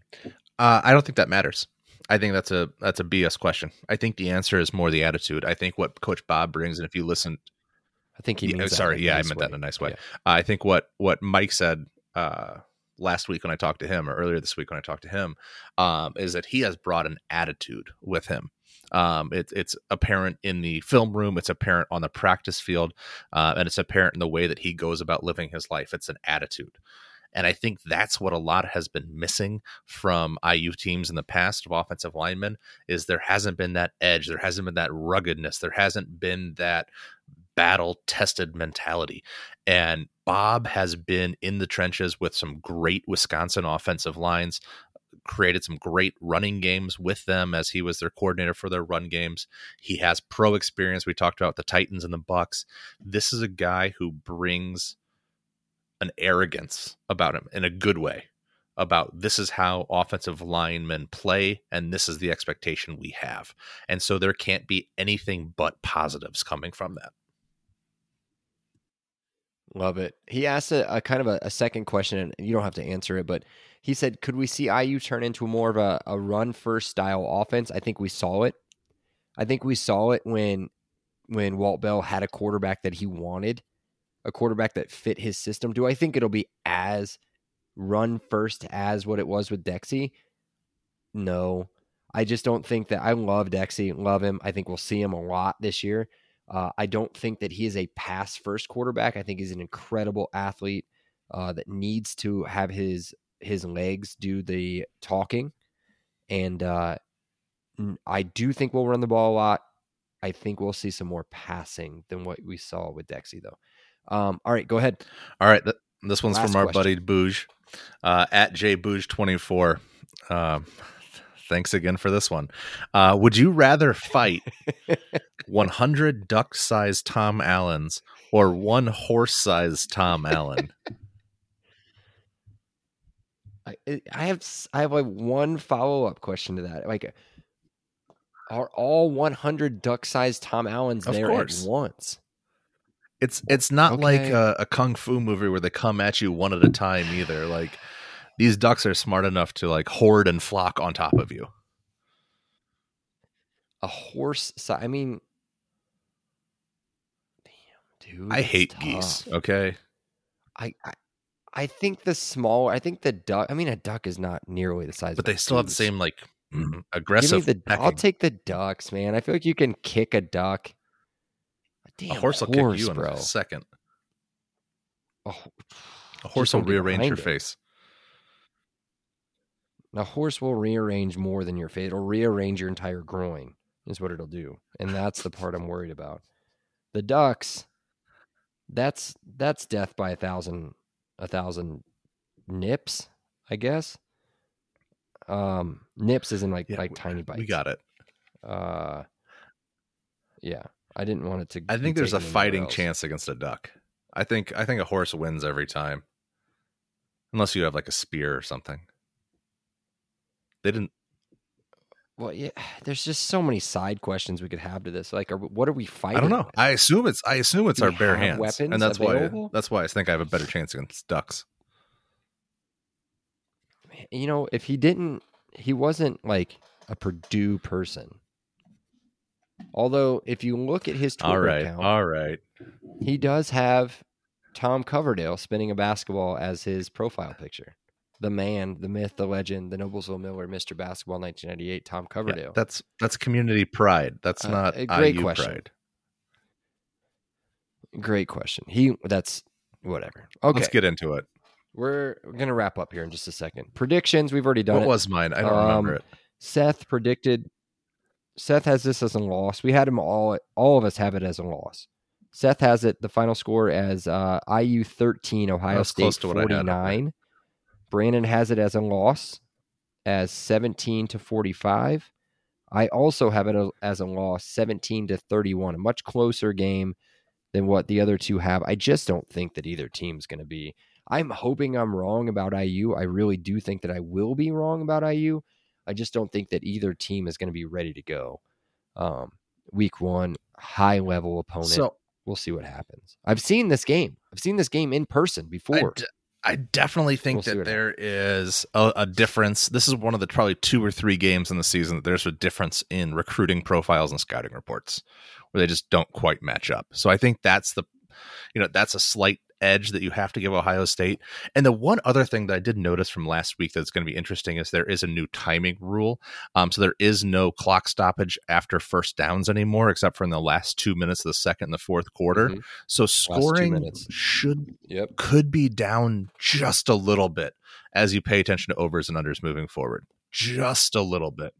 I don't think that matters. I think that's a BS question. I think the answer is more the attitude. I think what Coach Bob brings, and if you listen, I think he means that in a nice way. Yeah. I think what Mike said last week when I talked to him, or earlier this week when I talked to him, is that he has brought an attitude with him. It's apparent in the film room, it's apparent on the practice field, and it's apparent in the way that he goes about living his life. It's an attitude. And I think that's what a lot has been missing from IU teams in the past of offensive linemen, is there hasn't been that edge. There hasn't been that ruggedness. There hasn't been that battle-tested mentality. And Bob has been in the trenches with some great Wisconsin offensive lines, created some great running games with them as he was their coordinator for their run games. He has pro experience. We talked about the Titans and the Bucks. This is a guy who brings an arrogance about him in a good way, about this is how offensive linemen play and this is the expectation we have. And so there can't be anything but positives coming from that. Love it. He asked a kind of a second question, and you don't have to answer it, but he said, could we see IU turn into more of a run first style offense? I think we saw it. when Walt Bell had a quarterback that he wanted, a quarterback that fit his system. Do I think it'll be as run first as what it was with Dexie? No, I just don't think that. I love Dexie, love him. I think we'll see him a lot this year. I don't think that he is a pass first quarterback. I think he's an incredible athlete that needs to have his legs do the talking. And I do think we'll run the ball a lot. I think we'll see some more passing than what we saw with Dexie though. All right, go ahead. All right. This one's last from our question. Buddy Bouge, at JBouge24. Thanks again for this one. Would you rather fight 100 duck-sized Tom Allens or one horse-sized Tom Allen? I have like one follow-up question to that. Like, are all 100 duck-sized Tom Allens there at once? It's not okay. Like a kung fu movie where they come at you one at a time either. Like, these ducks are smart enough to like hoard and flock on top of you. A horse. I mean, damn, dude. I hate geese. Okay. I think the small. I think the duck. I mean, a duck is not nearly the size. But they still have the same like aggressive. I'll take the ducks, man. I feel like you can kick a duck. Damn, a horse will kick you in a second. Oh, a horse will rearrange your face. A horse will rearrange more than your face. It'll rearrange your entire groin is what it'll do. And that's the part I'm worried about. The ducks, that's death by a thousand nips, I guess. Nips isn't like tiny bites. We got it. Yeah. I didn't want it to. I think there's a fighting chance against a duck. I think a horse wins every time, unless you have like a spear or something. They didn't. Well, yeah. There's just so many side questions we could have to this. Like, what are we fighting? I don't know. I assume it's our bare hands, weapons, and that's available? That's why I think I have a better chance against ducks. You know, if he wasn't like a Purdue person. Although, if you look at his Twitter account, he does have Tom Coverdale spinning a basketball as his profile picture. The man, the myth, the legend, the Noblesville Miller, Mr. Basketball 1998, Tom Coverdale. Yeah, that's community pride. That's not a great IU question. Pride. Great question. That's whatever. Okay, let's get into it. We're going to wrap up here in just a second. Predictions, we've already done. What was mine? I don't remember it. Seth predicted. Seth has this as a loss. We had him all of us have it as a loss. Seth has it, the final score, as IU 13, Ohio State 49. Brandon has it as a loss, as 17-45. I also have it as a loss, 17-31, a much closer game than what the other two have. I just don't think that either team's going to be. I'm hoping I'm wrong about IU. I really do think that I will be wrong about IU. I just don't think that either team is going to be ready to go. Week one, high level opponent. So we'll see what happens. I've seen this game. I've seen this game in person before. I definitely think that there is a difference. This is one of the probably two or three games in the season that there's a difference in recruiting profiles and scouting reports where they just don't quite match up. So I think that's the, you know, that's a slight edge that you have to give Ohio State. And the one other thing that I did notice from last week that's going to be interesting is there is a new timing rule. So there is no clock stoppage after first downs anymore, except for in the last 2 minutes of the second and the fourth quarter. Mm-hmm. So scoring could be down just a little bit as you pay attention to overs and unders moving forward. Just a little bit.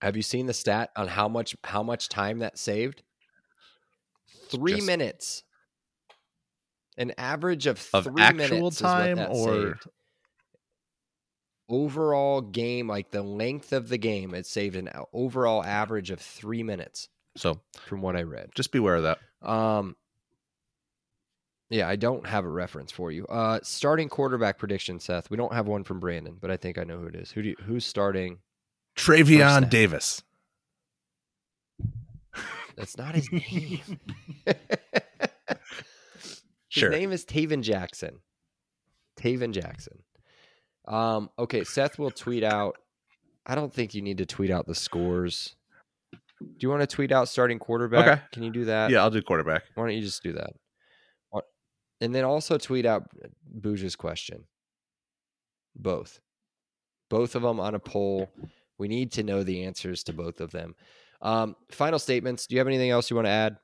Have you seen the stat on how much time that saved? 3 minutes. An average of 3 minutes time is what that saved. Overall game, like the length of the game, it saved an overall average of 3 minutes. So from what I read, just beware of that. Yeah, I don't have a reference for you. Starting quarterback prediction, Seth. We don't have one from Brandon, but I think I know who it is. Who's starting? TreVeyon Davis. That's not his name. His name is Taven Jackson. Taven Jackson. Okay, Seth will tweet out. I don't think you need to tweet out the scores. Do you want to tweet out starting quarterback? Okay. Can you do that? Yeah, I'll do quarterback. Why don't you just do that? And then also tweet out Booja's question. Both of them on a poll. We need to know the answers to both of them. Final statements. Do you have anything else you want to add?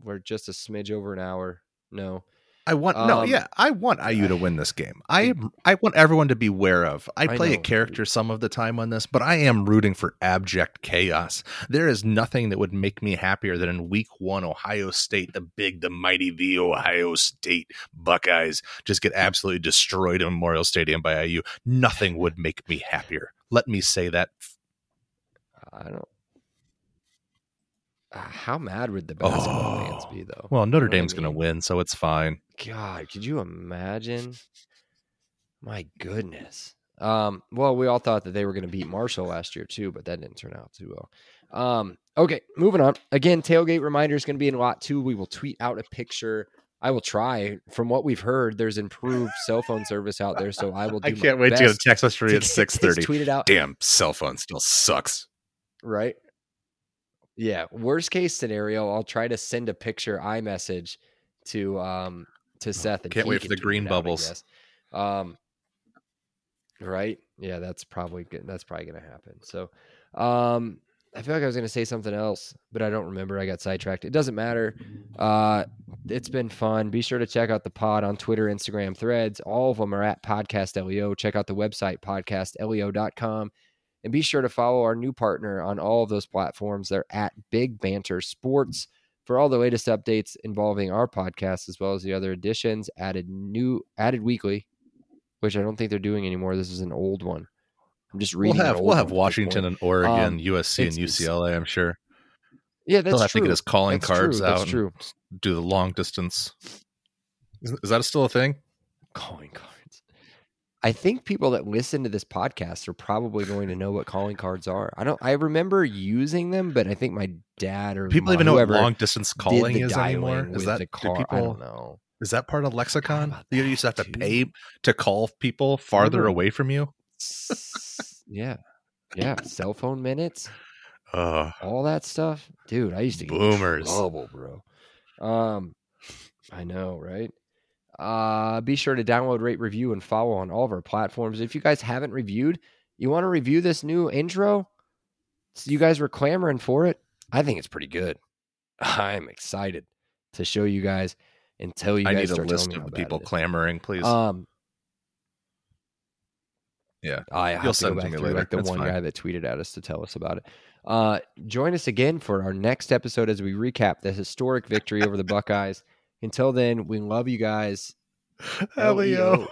We're just a smidge over an hour. No, I want I want IU to win this game. I want everyone to be aware of. I play a character some of the time on this, but I am rooting for abject chaos. There is nothing that would make me happier than in week one, Ohio State, the mighty, the Ohio State Buckeyes just get absolutely destroyed at Memorial Stadium by IU. Nothing would make me happier. Let me say that. I don't. How mad would the basketball fans be, though? Well, Notre Dame's going to win, so it's fine. God, could you imagine? My goodness. Well, we all thought that they were going to beat Marshall last year, too, but that didn't turn out too well. Okay, moving on. Again, tailgate reminder is going to be in lot two. We will tweet out a picture. I will try. From what we've heard, there's improved cell phone service out there, so I will do my best. I can't wait to text us at 6:30. Tweet it out. Damn, cell phone still sucks. Right? Yeah, worst case scenario, I'll try to send a picture iMessage to Seth. And can't wait for the green bubbles. Right? Yeah, that's probably gonna happen. So, I feel like I was gonna say something else, but I don't remember. I got sidetracked. It doesn't matter. It's been fun. Be sure to check out the pod on Twitter, Instagram, Threads. All of them are at Podcast LEO. Check out the website podcastleo.com. And be sure to follow our new partner on all of those platforms. They're at BIGBanterSports for all the latest updates involving our podcast as well as the other editions added weekly, which I don't think they're doing anymore. This is an old one. I'm just reading. We'll have Washington and Oregon, USC and UCLA, I'm sure. Yeah, that's true. They'll have to get us calling cards out. That's true. Do the long distance. Is that still a thing? Calling cards. I think people that listen to this podcast are probably going to know what calling cards are. I remember using them, but I think my dad or people even know what long distance calling is anymore. Is that I don't know. Is that part of lexicon? You used to have to pay to call people farther away from you. Yeah. Cell phone minutes. All that stuff, dude. I used to get boomers. Trouble, bro. I know, right? Be sure to download, rate, review, and follow on all of our platforms. If you guys haven't reviewed, you want to review this new intro? So you guys were clamoring for it. I think it's pretty good. I'm excited to show you guys and tell you guys. I need a list of the people clamoring, please. Yeah. I have to go back through like the one guy that tweeted at us to tell us about it. Join us again for our next episode as we recap the historic victory over the Buckeyes. Until then, we love you guys. LEO.